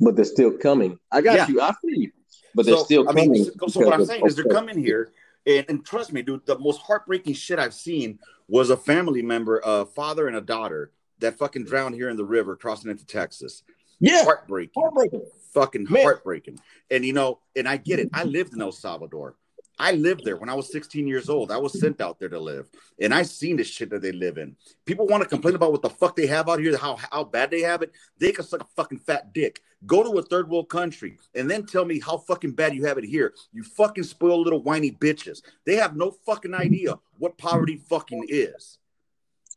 But they're still coming. I got yeah. you. I feel you. But so, they're still I coming. Mean, so, so what I'm saying is they're coming here. And, and trust me, dude, the most heartbreaking shit I've seen was a family member, a father and a daughter that fucking drowned here in the river crossing into Texas. Yeah. Heartbreaking. Heartbreaking. Fucking Man. heartbreaking. And, you know, and I get it. I lived in El Salvador. I lived there when I was sixteen years old. I was sent out there to live. And I seen the shit that they live in. People want to complain about what the fuck they have out here, how, how bad they have it. They can suck a fucking fat dick. Go to a third world country and then tell me how fucking bad you have it here. You fucking spoiled little whiny bitches. They have no fucking idea what poverty fucking is.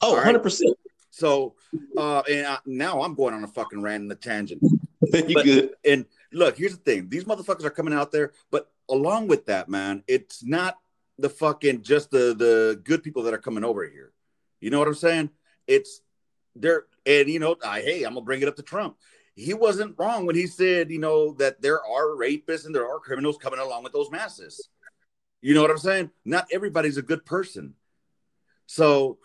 Oh, right? one hundred percent. So uh, and I, now I'm going on a fucking rant and a tangent. you but, good. And look, here's the thing. These motherfuckers are coming out there, but along with that, man, it's not the fucking just the the good people that are coming over here. You know what I'm saying? It's there, and you know, I hey, I'm gonna bring it up to Trump. He wasn't wrong when he said, you know, that there are rapists and there are criminals coming along with those masses. You know what I'm saying? Not everybody's a good person. So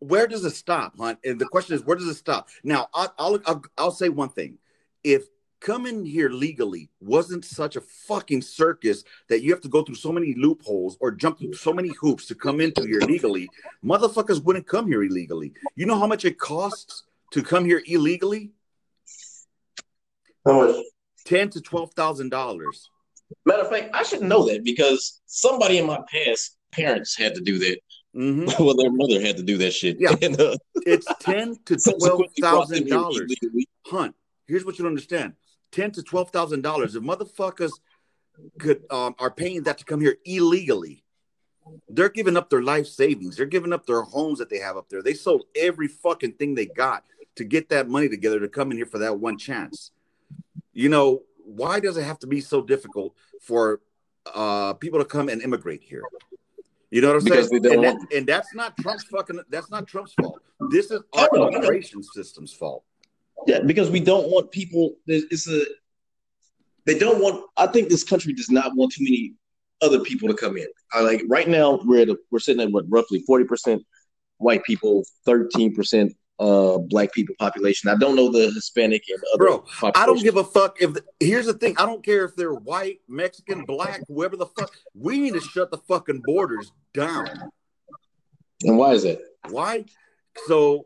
where does it stop, Hunt? And the question is, where does it stop? Now, I'll I'll, I'll, I'll say one thing: if coming here legally wasn't such a fucking circus that you have to go through so many loopholes or jump through so many hoops to come into here legally, motherfuckers wouldn't come here illegally. You know how much it costs to come here illegally? How much? Ten to twelve thousand dollars. Matter of fact, I should know that because somebody in my past parents had to do that. Mm-hmm. Well, their mother had to do that shit. Yeah, and, uh, it's ten to twelve thousand dollars. Hunt, here's what you don't understand. Ten to twelve thousand dollars. If motherfuckers could um, are paying that to come here illegally, they're giving up their life savings. They're giving up their homes that they have up there. They sold every fucking thing they got to get that money together to come in here for that one chance. You know, why does it have to be so difficult for uh, people to come and immigrate here? You know what I'm because saying? And, that, and that's not Trump's fucking. That's not Trump's fault. This is our immigration system's fault. Yeah, because we don't want people. It's a. They don't want. I think this country does not want too many other people to come in. I like right now we're at a, we're sitting at what roughly forty percent white people, thirteen percent uh, black people population. I don't know the Hispanic and other. Bro, populations. I don't give a fuck if. The, here's the thing. I don't care if they're white, Mexican, black, whoever the fuck. We need to shut the fucking borders down. And why is that? Why? So.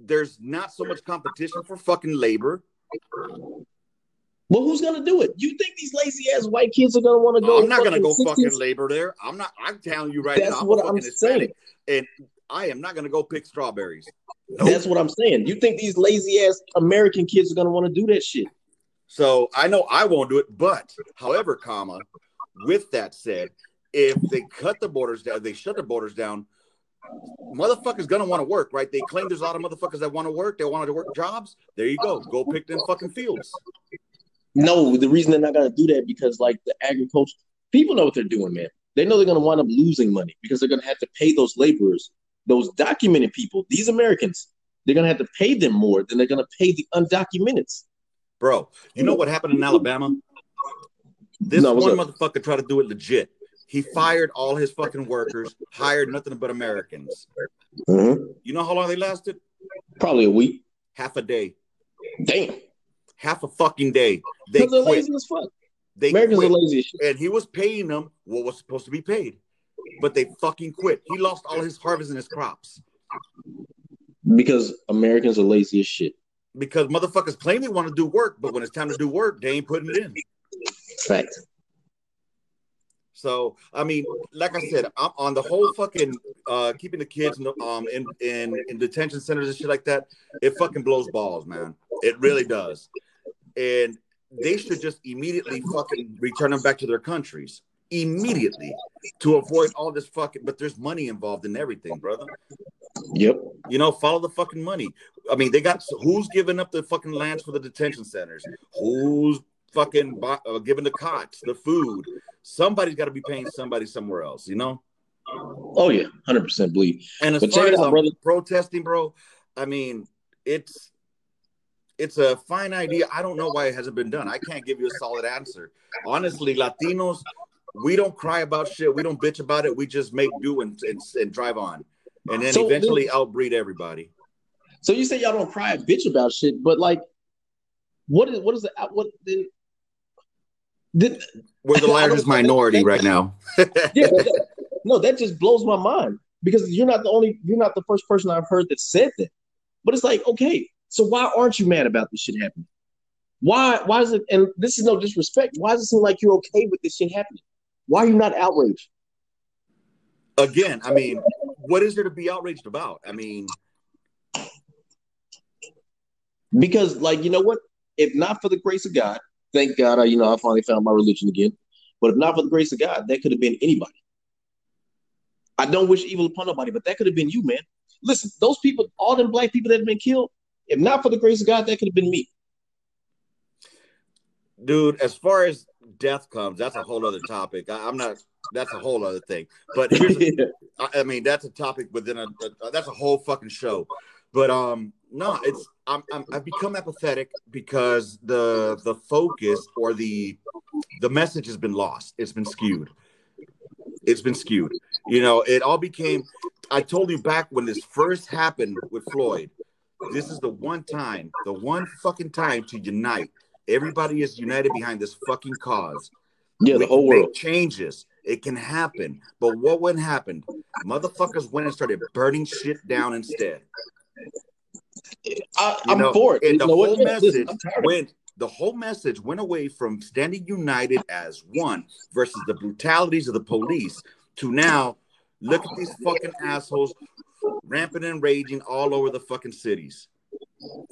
There's not so much competition for fucking labor. Well, who's gonna do it? You think these lazy ass white kids are gonna want to go? I'm not gonna go sixties? Fucking labor there. I'm not. I'm telling you right That's now. I'm what I'm Hispanic, saying. And I am not gonna go pick strawberries. Nope. That's what I'm saying. You think these lazy ass American kids are gonna want to do that shit? So I know I won't do it. But however, comma. With that said, if they cut the borders down, they shut the borders down. Motherfuckers gonna want to work, right? They claim there's a lot of motherfuckers that want to work. They wanted to work jobs. There you go. Go pick them fucking fields. No, the reason they're not gonna do that because like the agriculture people know what they're doing, man. They know they're gonna wind up losing money because they're gonna have to pay those laborers, those documented people, these Americans. They're gonna have to pay them more than they're gonna pay the undocumented. Bro, you know what happened in Alabama? This no, one motherfucker tried to do it legit. He fired all his fucking workers, hired nothing but Americans. Mm-hmm. You know how long they lasted? Probably a week. Half a day. Damn. Half a fucking day. They quit. They're lazy as fuck. They Americans quit. Are lazy as shit. And he was paying them what was supposed to be paid. But they fucking quit. He lost all his harvest and his crops. Because Americans are lazy as shit. Because motherfuckers claim they want to do work, but when it's time to do work, they ain't putting it in. Fact. So, I mean, like I said, I'm on the whole fucking uh, keeping the kids in, um, in, in, in detention centers and shit like that, it fucking blows balls, man. It really does. And they should just immediately fucking return them back to their countries. Immediately. To avoid all this fucking... But there's money involved in everything, brother. Yep. You know, follow the fucking money. I mean, they got... Who's giving up the fucking lands for the detention centers? Who's... Fucking uh, giving the cots the food. Somebody's got to be paying somebody somewhere else, you know. Oh yeah, hundred percent believe. And as but far as out, brother. protesting, bro, I mean, it's it's a fine idea. I don't know why it hasn't been done. I can't give you a solid answer, honestly. Latinos, we don't cry about shit. We don't bitch about it. We just make do and and, and drive on. And then so, eventually then, outbreed everybody. So you say y'all don't cry and bitch about shit, but like, what is what is the what then? then We're the largest minority that, right now. Yeah, but that, no, that just blows my mind because you're not the only, you're not the first person I've heard that said that. But it's like, okay, so why aren't you mad about this shit happening? Why? Why is it? And this is no disrespect. Why does it seem like you're okay with this shit happening? Why are you not outraged? Again, I mean, what is there to be outraged about? I mean, because like you know what? If not for the grace of God, thank God, I, you know, I finally found my religion again. But if not for the grace of God, that could have been anybody. I don't wish evil upon nobody, but that could have been you, man. Listen, those people, all them black people that have been killed. If not for the grace of God, that could have been me. Dude, as far as death comes, that's a whole other topic. I, I'm not. That's a whole other thing. But here's a, I, I mean, that's a topic within a, a. That's a whole fucking show. But um, no, it's I'm, I'm I've become apathetic because the the focus or the the message has been lost. It's been skewed. It's been skewed. You know, it all became. I told you back when this first happened with Floyd. This is the one time, the one fucking time to unite. Everybody is united behind this fucking cause. Yeah, the whole world. It changes. It can happen. But what wouldn't happen? Motherfuckers went and started burning shit down instead. I, I'm know, for it. And the no, whole message went. The whole message went away from standing united as one versus the brutalities of the police to now look at these fucking assholes rampant and raging all over the fucking cities.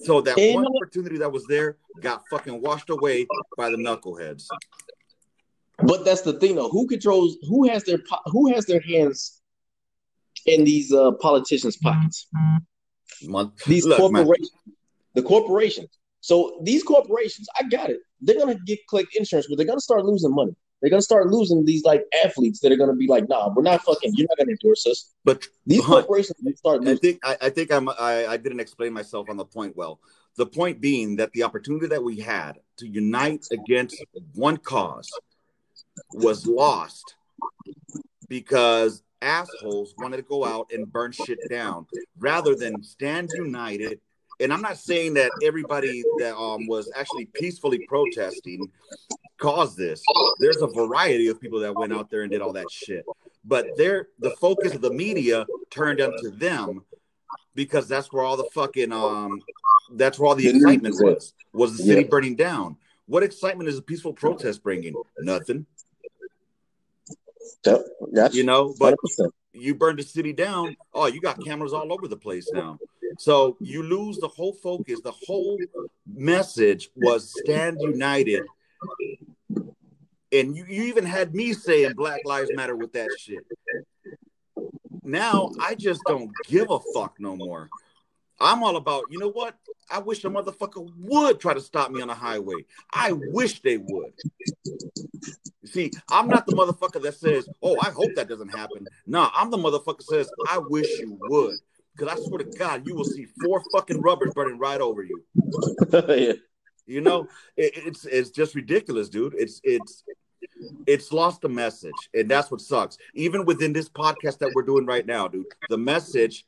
So that and, one opportunity that was there got fucking washed away by the knuckleheads. But that's the thing, though. Who controls? Who has their Who has their hands in these uh, politicians' pockets? Mon- these Look, corporations, man. The corporations. So these corporations, I got it. They're gonna get collect insurance, but they're gonna start losing money. They're gonna start losing these like athletes that are gonna be like, "Nah, we're not fucking. You're not gonna endorse us." But these huh, corporations will start losing. I think I, I think I'm I, I didn't explain myself on the point well. The point being that the opportunity that we had to unite against one cause was lost because assholes wanted to go out and burn shit down rather than stand united. And I'm not saying that everybody that um, was actually peacefully protesting caused this. There's a variety of people that went out there and did all that shit. But they're, the focus of the media turned onto them because that's where all the fucking, um, that's where all the excitement was, was the city yeah. burning down. What excitement is a peaceful protest bringing? Nothing. Yep, gotcha. You know, but one hundred percent. You burned the city down. Oh, you got cameras all over the place now. So you lose the whole focus. The whole message was stand united. And you, you even had me saying Black Lives Matter with that shit. Now I just don't give a fuck no more. I'm all about, you know what? I wish a motherfucker would try to stop me on the highway. I wish they would. See, I'm not the motherfucker that says, oh, I hope that doesn't happen. No, I'm the motherfucker that says, I wish you would. Because I swear to God, you will see four fucking rubbers burning right over you. Yeah. You know, it, it's it's just ridiculous, dude. It's it's it's lost the message. And that's what sucks. Even within this podcast that we're doing right now, dude, the message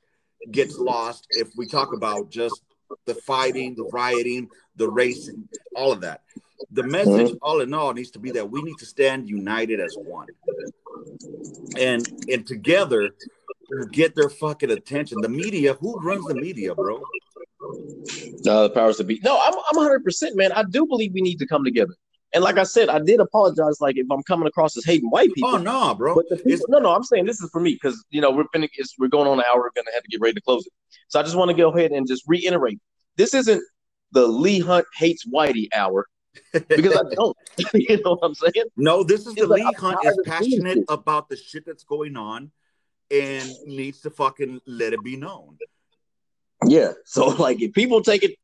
gets lost if we talk about just the fighting, the rioting, the racing, all of that. The message, all in all, needs to be that we need to stand united as one. And and together, get their fucking attention. The media, who runs the media, bro? Uh, the powers to be. No, I'm, I'm one hundred percent, man. I do believe we need to come together. And like I said, I did apologize, like, if I'm coming across as hating white people. Oh, no, bro. But the people, no, no, I'm saying this is for me because, you know, we're finna, it's, we're going on an hour. We're going to have to get ready to close it. So I just want to go ahead and just reiterate. This isn't the Lee Hunt hates Whitey hour because I don't. You know what I'm saying? No, this is it's the like, Lee Hunt is passionate about the shit that's going on and needs to fucking let it be known. Yeah. So, like, if people take it,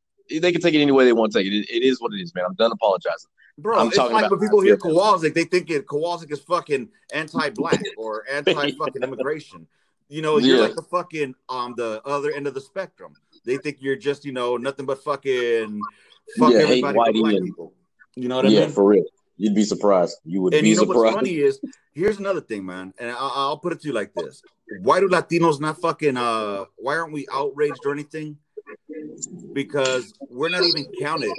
they can take it any way they want to take it. It, it is what it is, man. I'm done apologizing. Bro, I'm it's talking like about when people hear Kowalczyk, they think it, Kowalczyk is fucking anti-black or anti-fucking immigration. You know, yeah. You're like the fucking on um, the other end of the spectrum. They think you're just, you know, nothing but fucking fuck yeah, everybody but black and, people. You know what I yeah, mean? Yeah, for real. You'd be surprised. You would and be you know surprised. What's funny is, here's another thing, man. And I, I'll put it to you like this. Why do Latinos not fucking, uh, why aren't we outraged or anything? Because we're not even counted.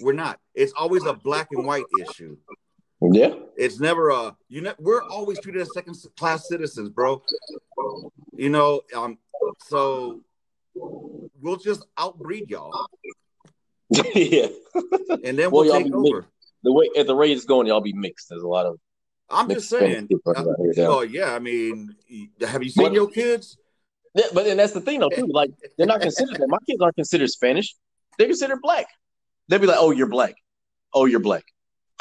We're not. It's always a black and white issue. Yeah. It's never a, you know, we're always treated as second class citizens, bro. You know, um, so we'll just outbreed y'all. Yeah. And then we'll, we'll take over. Mixed. The way at the rate it's going, y'all be mixed. There's a lot of I'm just saying. Right I, here, yeah. Oh yeah, I mean, have you seen but, your kids? Yeah, but then that's the thing though, too. Like they're not considered that. My kids aren't considered Spanish. They're considered black. They'll be like, oh, you're black. Oh, you're black.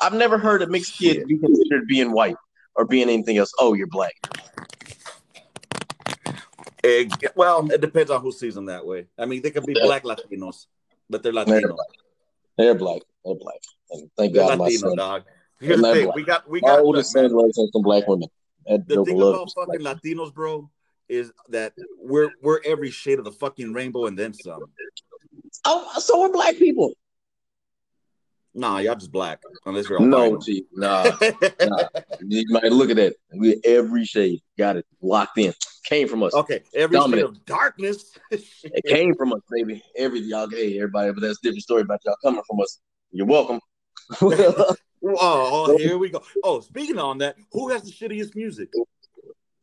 I've never heard a mixed kid Shit. be considered being white or being anything else. Oh, you're black. It, well, it depends on who sees them that way. I mean, they could be yeah. black Latinos, but they're Latino. They're black. They're black. They're black. And thank they're God, Latino, my son. Dog. Here's the thing. Black. We got we got look, son loves some black women. That the thing about fucking black. Latinos, bro, is that we're we're every shade of the fucking rainbow and then some. Oh, so we're black people. Nah, y'all just black. Unless you're all no, white. Gee, nah, nah. You might look at that. We every shade got it locked in. Came from us. Okay, every Dominant. shade of darkness. It came from us, baby. Every y'all, hey, everybody, but that's a different story about y'all coming from us. You're welcome. Oh, here we go. Oh, speaking on that, who has the shittiest music?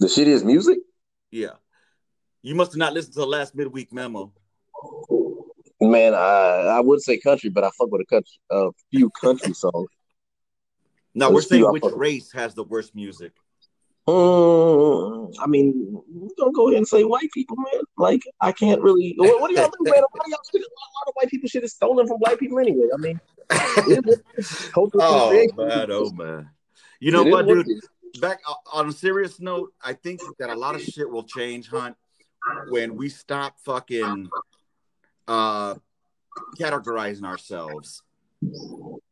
The shittiest music? Yeah. You must have not listened to the last midweek memo. Man, I, I would say country, but I fuck with a country, a few country songs. Now we're saying which race has the worst music. Um, I mean, don't go ahead and say white people, man. Like, I can't really. What, what do y'all think, man? Why do y'all think a lot of white people shit is stolen from black people anyway? I mean, oh man, oh man. You know what, dude? Back on a serious note, I think that a lot of shit will change, Hunt, when we stop fucking. Uh, categorizing ourselves,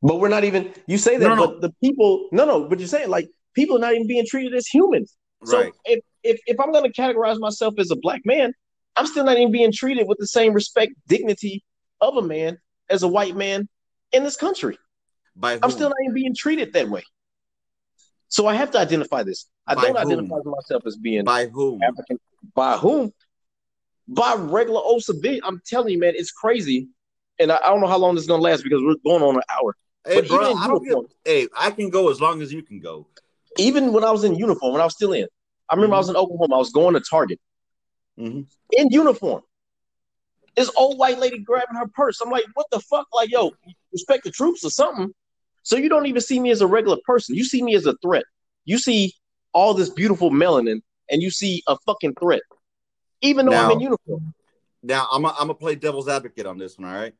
but we're not even. You say that, no, no. but the people, no, no. But you're saying like people are not even being treated as humans. Right. So if if if I'm going to categorize myself as a black man, I'm still not even being treated with the same respect, dignity of a man as a white man in this country. By whom? I'm still not even being treated that way. So I have to identify this. I by don't whom? identify myself as being by whom African. By whom? By regular old civilian, I'm telling you, man, it's crazy, and I, I don't know how long this is gonna last because we're going on an hour. Hey, but bro, I don't uniform, get, hey, I can go as long as you can go. Even when I was in uniform, when I was still in, I remember mm-hmm. I was in Oklahoma. I was going to Target mm-hmm. in uniform. This old white lady grabbing her purse. I'm like, what the fuck? Like, yo, respect the troops or something. So you don't even see me as a regular person. You see me as a threat. You see all this beautiful melanin, and you see a fucking threat. Even though now, I'm in uniform. Now, I'm going to play devil's advocate on this one, all right?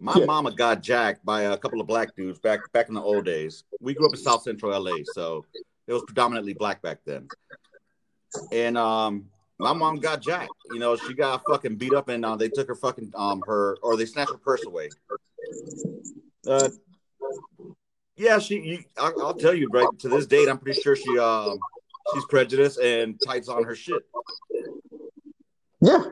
My yeah. mama got jacked by a couple of black dudes back back in the old days. We grew up in South Central L A, so it was predominantly black back then. And um, my mom got jacked. You know, she got fucking beat up, and uh, they took her fucking, um, her, or they snatched her purse away. Uh, yeah, she, you, I, I'll tell you, right, to this date, I'm pretty sure she, um, she's prejudiced and types on her shit. Yeah.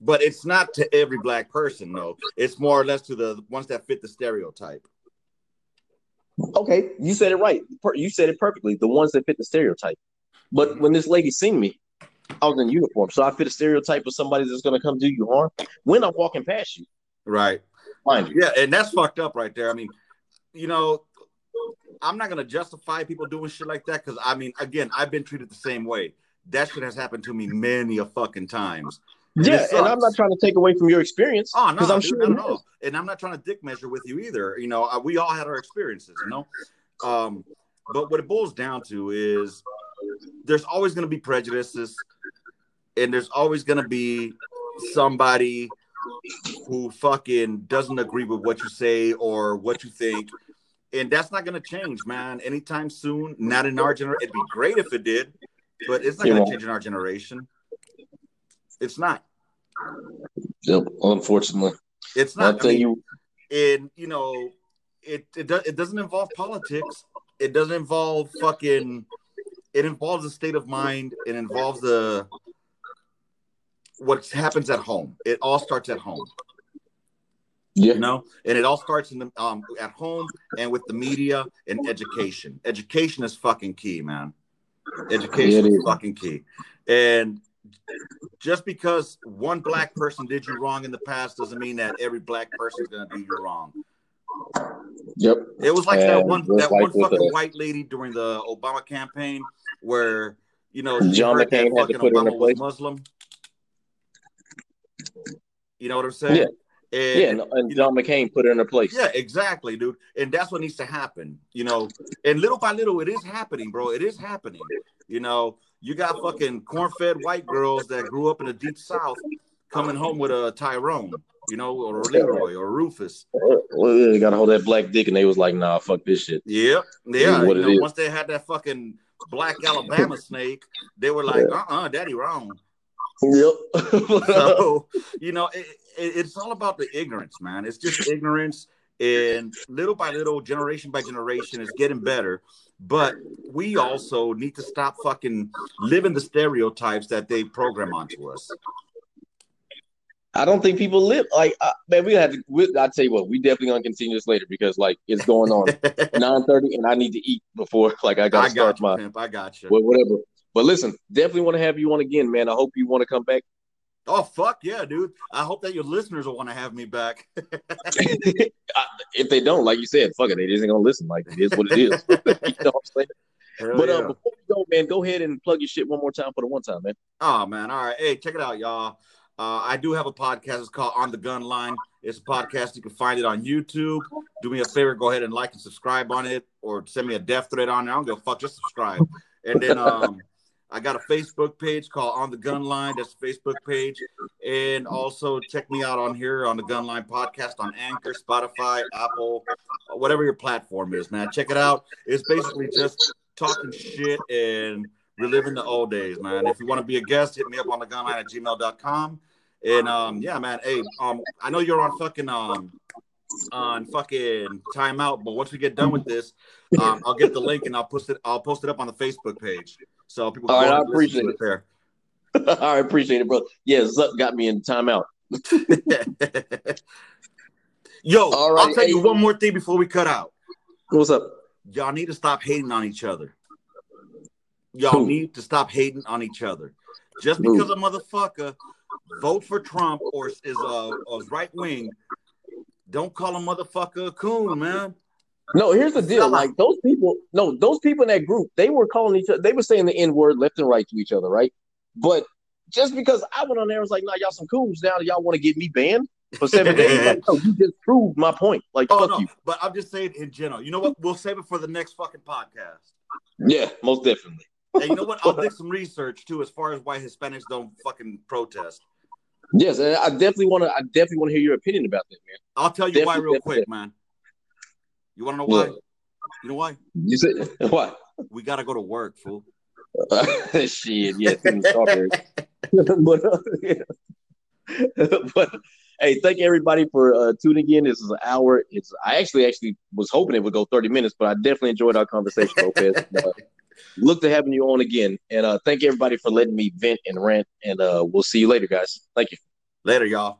But it's not to every black person, though. It's more or less to the ones that fit the stereotype. Okay. You said it right. You said it perfectly. The ones that fit the stereotype. But when this lady seen me, I was in uniform. So I fit a stereotype of somebody that's going to come do you harm when I'm walking past you. Right. Mind you. Yeah. And that's fucked up right there. I mean, you know, I'm not going to justify people doing shit like that because, I mean, again, I've been treated the same way. That shit has happened to me many a fucking times. And yeah, and I'm not trying to take away from your experience. Oh, no, I'm dude, sure not at all. And I'm not trying to dick measure with you either. You know, we all had our experiences, you know? Um, but what it boils down to is there's always going to be prejudices and there's always going to be somebody who fucking doesn't agree with what you say or what you think. And that's not going to change, man, anytime soon. Not in our generation. It'd be great if it did, but it's not going to change in our generation. It's not. Yep, unfortunately. It's not. I'll tell you. And, you know, it, it, do, it doesn't involve politics. It doesn't involve fucking – it involves a state of mind. It involves the what happens at home. It all starts at home. Yeah. You know, and it all starts in the um at home and with the media and education. Education is fucking key, man. Education yeah, is fucking key. And just because one black person did you wrong in the past doesn't mean that every black person is going to do you wrong. Yep. It was like and that one that like one fucking white lady during the Obama campaign where, you know, she John heard McCain that fucking Obama was Muslim. You know what I'm saying? Yeah. And, yeah, no, and John know, McCain put it in her place. Yeah, exactly, dude. And that's what needs to happen, you know. And little by little, it is happening, bro. It is happening. You know, you got fucking corn-fed white girls that grew up in the deep South coming home with a Tyrone, you know, or Leroy or Rufus. Well, they got a hold of that black dick, and they was like, "Nah, fuck this shit." Yep. Yeah. You know, once they had that fucking black Alabama snake, they were like, "Uh, uh, daddy wrong." Yep. So, you know, it, it, it's all about the ignorance, man. It's just ignorance. And little by little, generation by generation, is getting better. But we also need to stop fucking living the stereotypes that they program onto us. I don't think people live like, uh, man, we have to, we, I'll tell you what, we definitely going to continue this later because, like, it's going on nine thirty and I need to eat before, like, I got to start you, my, pimp. I got you. Whatever. But listen, definitely want to have you on again, man. I hope you want to come back. Oh, fuck yeah, dude. I hope that your listeners will want to have me back. If they don't, like you said, fuck it. They isn't going to listen. Like, it is what it is. You know what I'm saying? Hell but yeah. um, before we go, man, go ahead and plug your shit one more time for the one time, man. Oh, man. All right. Hey, check it out, y'all. Uh, I do have a podcast. It's called On the Gun Line. It's a podcast. You can find it on YouTube. Do me a favor. Go ahead and like and subscribe on it or send me a death threat on it. I don't give a fuck. Just subscribe. And then... um. I got a Facebook page called On the Gun Line. That's the Facebook page. And also check me out on here on the Gun Line podcast on Anchor, Spotify, Apple, whatever your platform is, man. Check it out. It's basically just talking shit and reliving the old days, man. If you want to be a guest, hit me up on the gunline at gmail dot com. And um, yeah, man. Hey, um, I know you're on fucking um on fucking timeout, but once we get done with this, um, I'll get the link and I'll post it, I'll post it up on the Facebook page. So people can All right, I appreciate it. There. All right, appreciate it, bro. Yeah, Zuck got me in timeout. Yo, all right, I'll tell hey, you one more thing before we cut out. What's up? Y'all need to stop hating on each other. Y'all Ooh. need to stop hating on each other. Just because Ooh. a motherfucker votes for Trump or is a, a right wing, don't call a motherfucker a coon, man. No, here's the deal. Like those people, no, those people in that group, they were calling each other, they were saying the N-word left and right to each other, right? But just because I went on there and was like, nah, y'all some coons now, y'all want to get me banned for seven days? Like, no, you just proved my point. Like, oh, fuck no, you. But I'm just saying in general, you know what? We'll save it for the next fucking podcast. Yeah, most definitely. And you know what? I'll do some research too as far as why Hispanics don't fucking protest. Yes, and I definitely want to I definitely want to hear your opinion about that, man. I'll tell you definitely, why real quick, man. You want to know why? What? You know why? You said why? We gotta go to work, fool. Uh, shit, yeah. but, uh, yeah. but hey, thank everybody for uh, tuning in. This is an hour. It's I actually actually was hoping it would go thirty minutes, but I definitely enjoyed our conversation, Lopez. uh, look to having you on again, and uh, thank everybody for letting me vent and rant. And uh, we'll see you later, guys. Thank you. Later, y'all.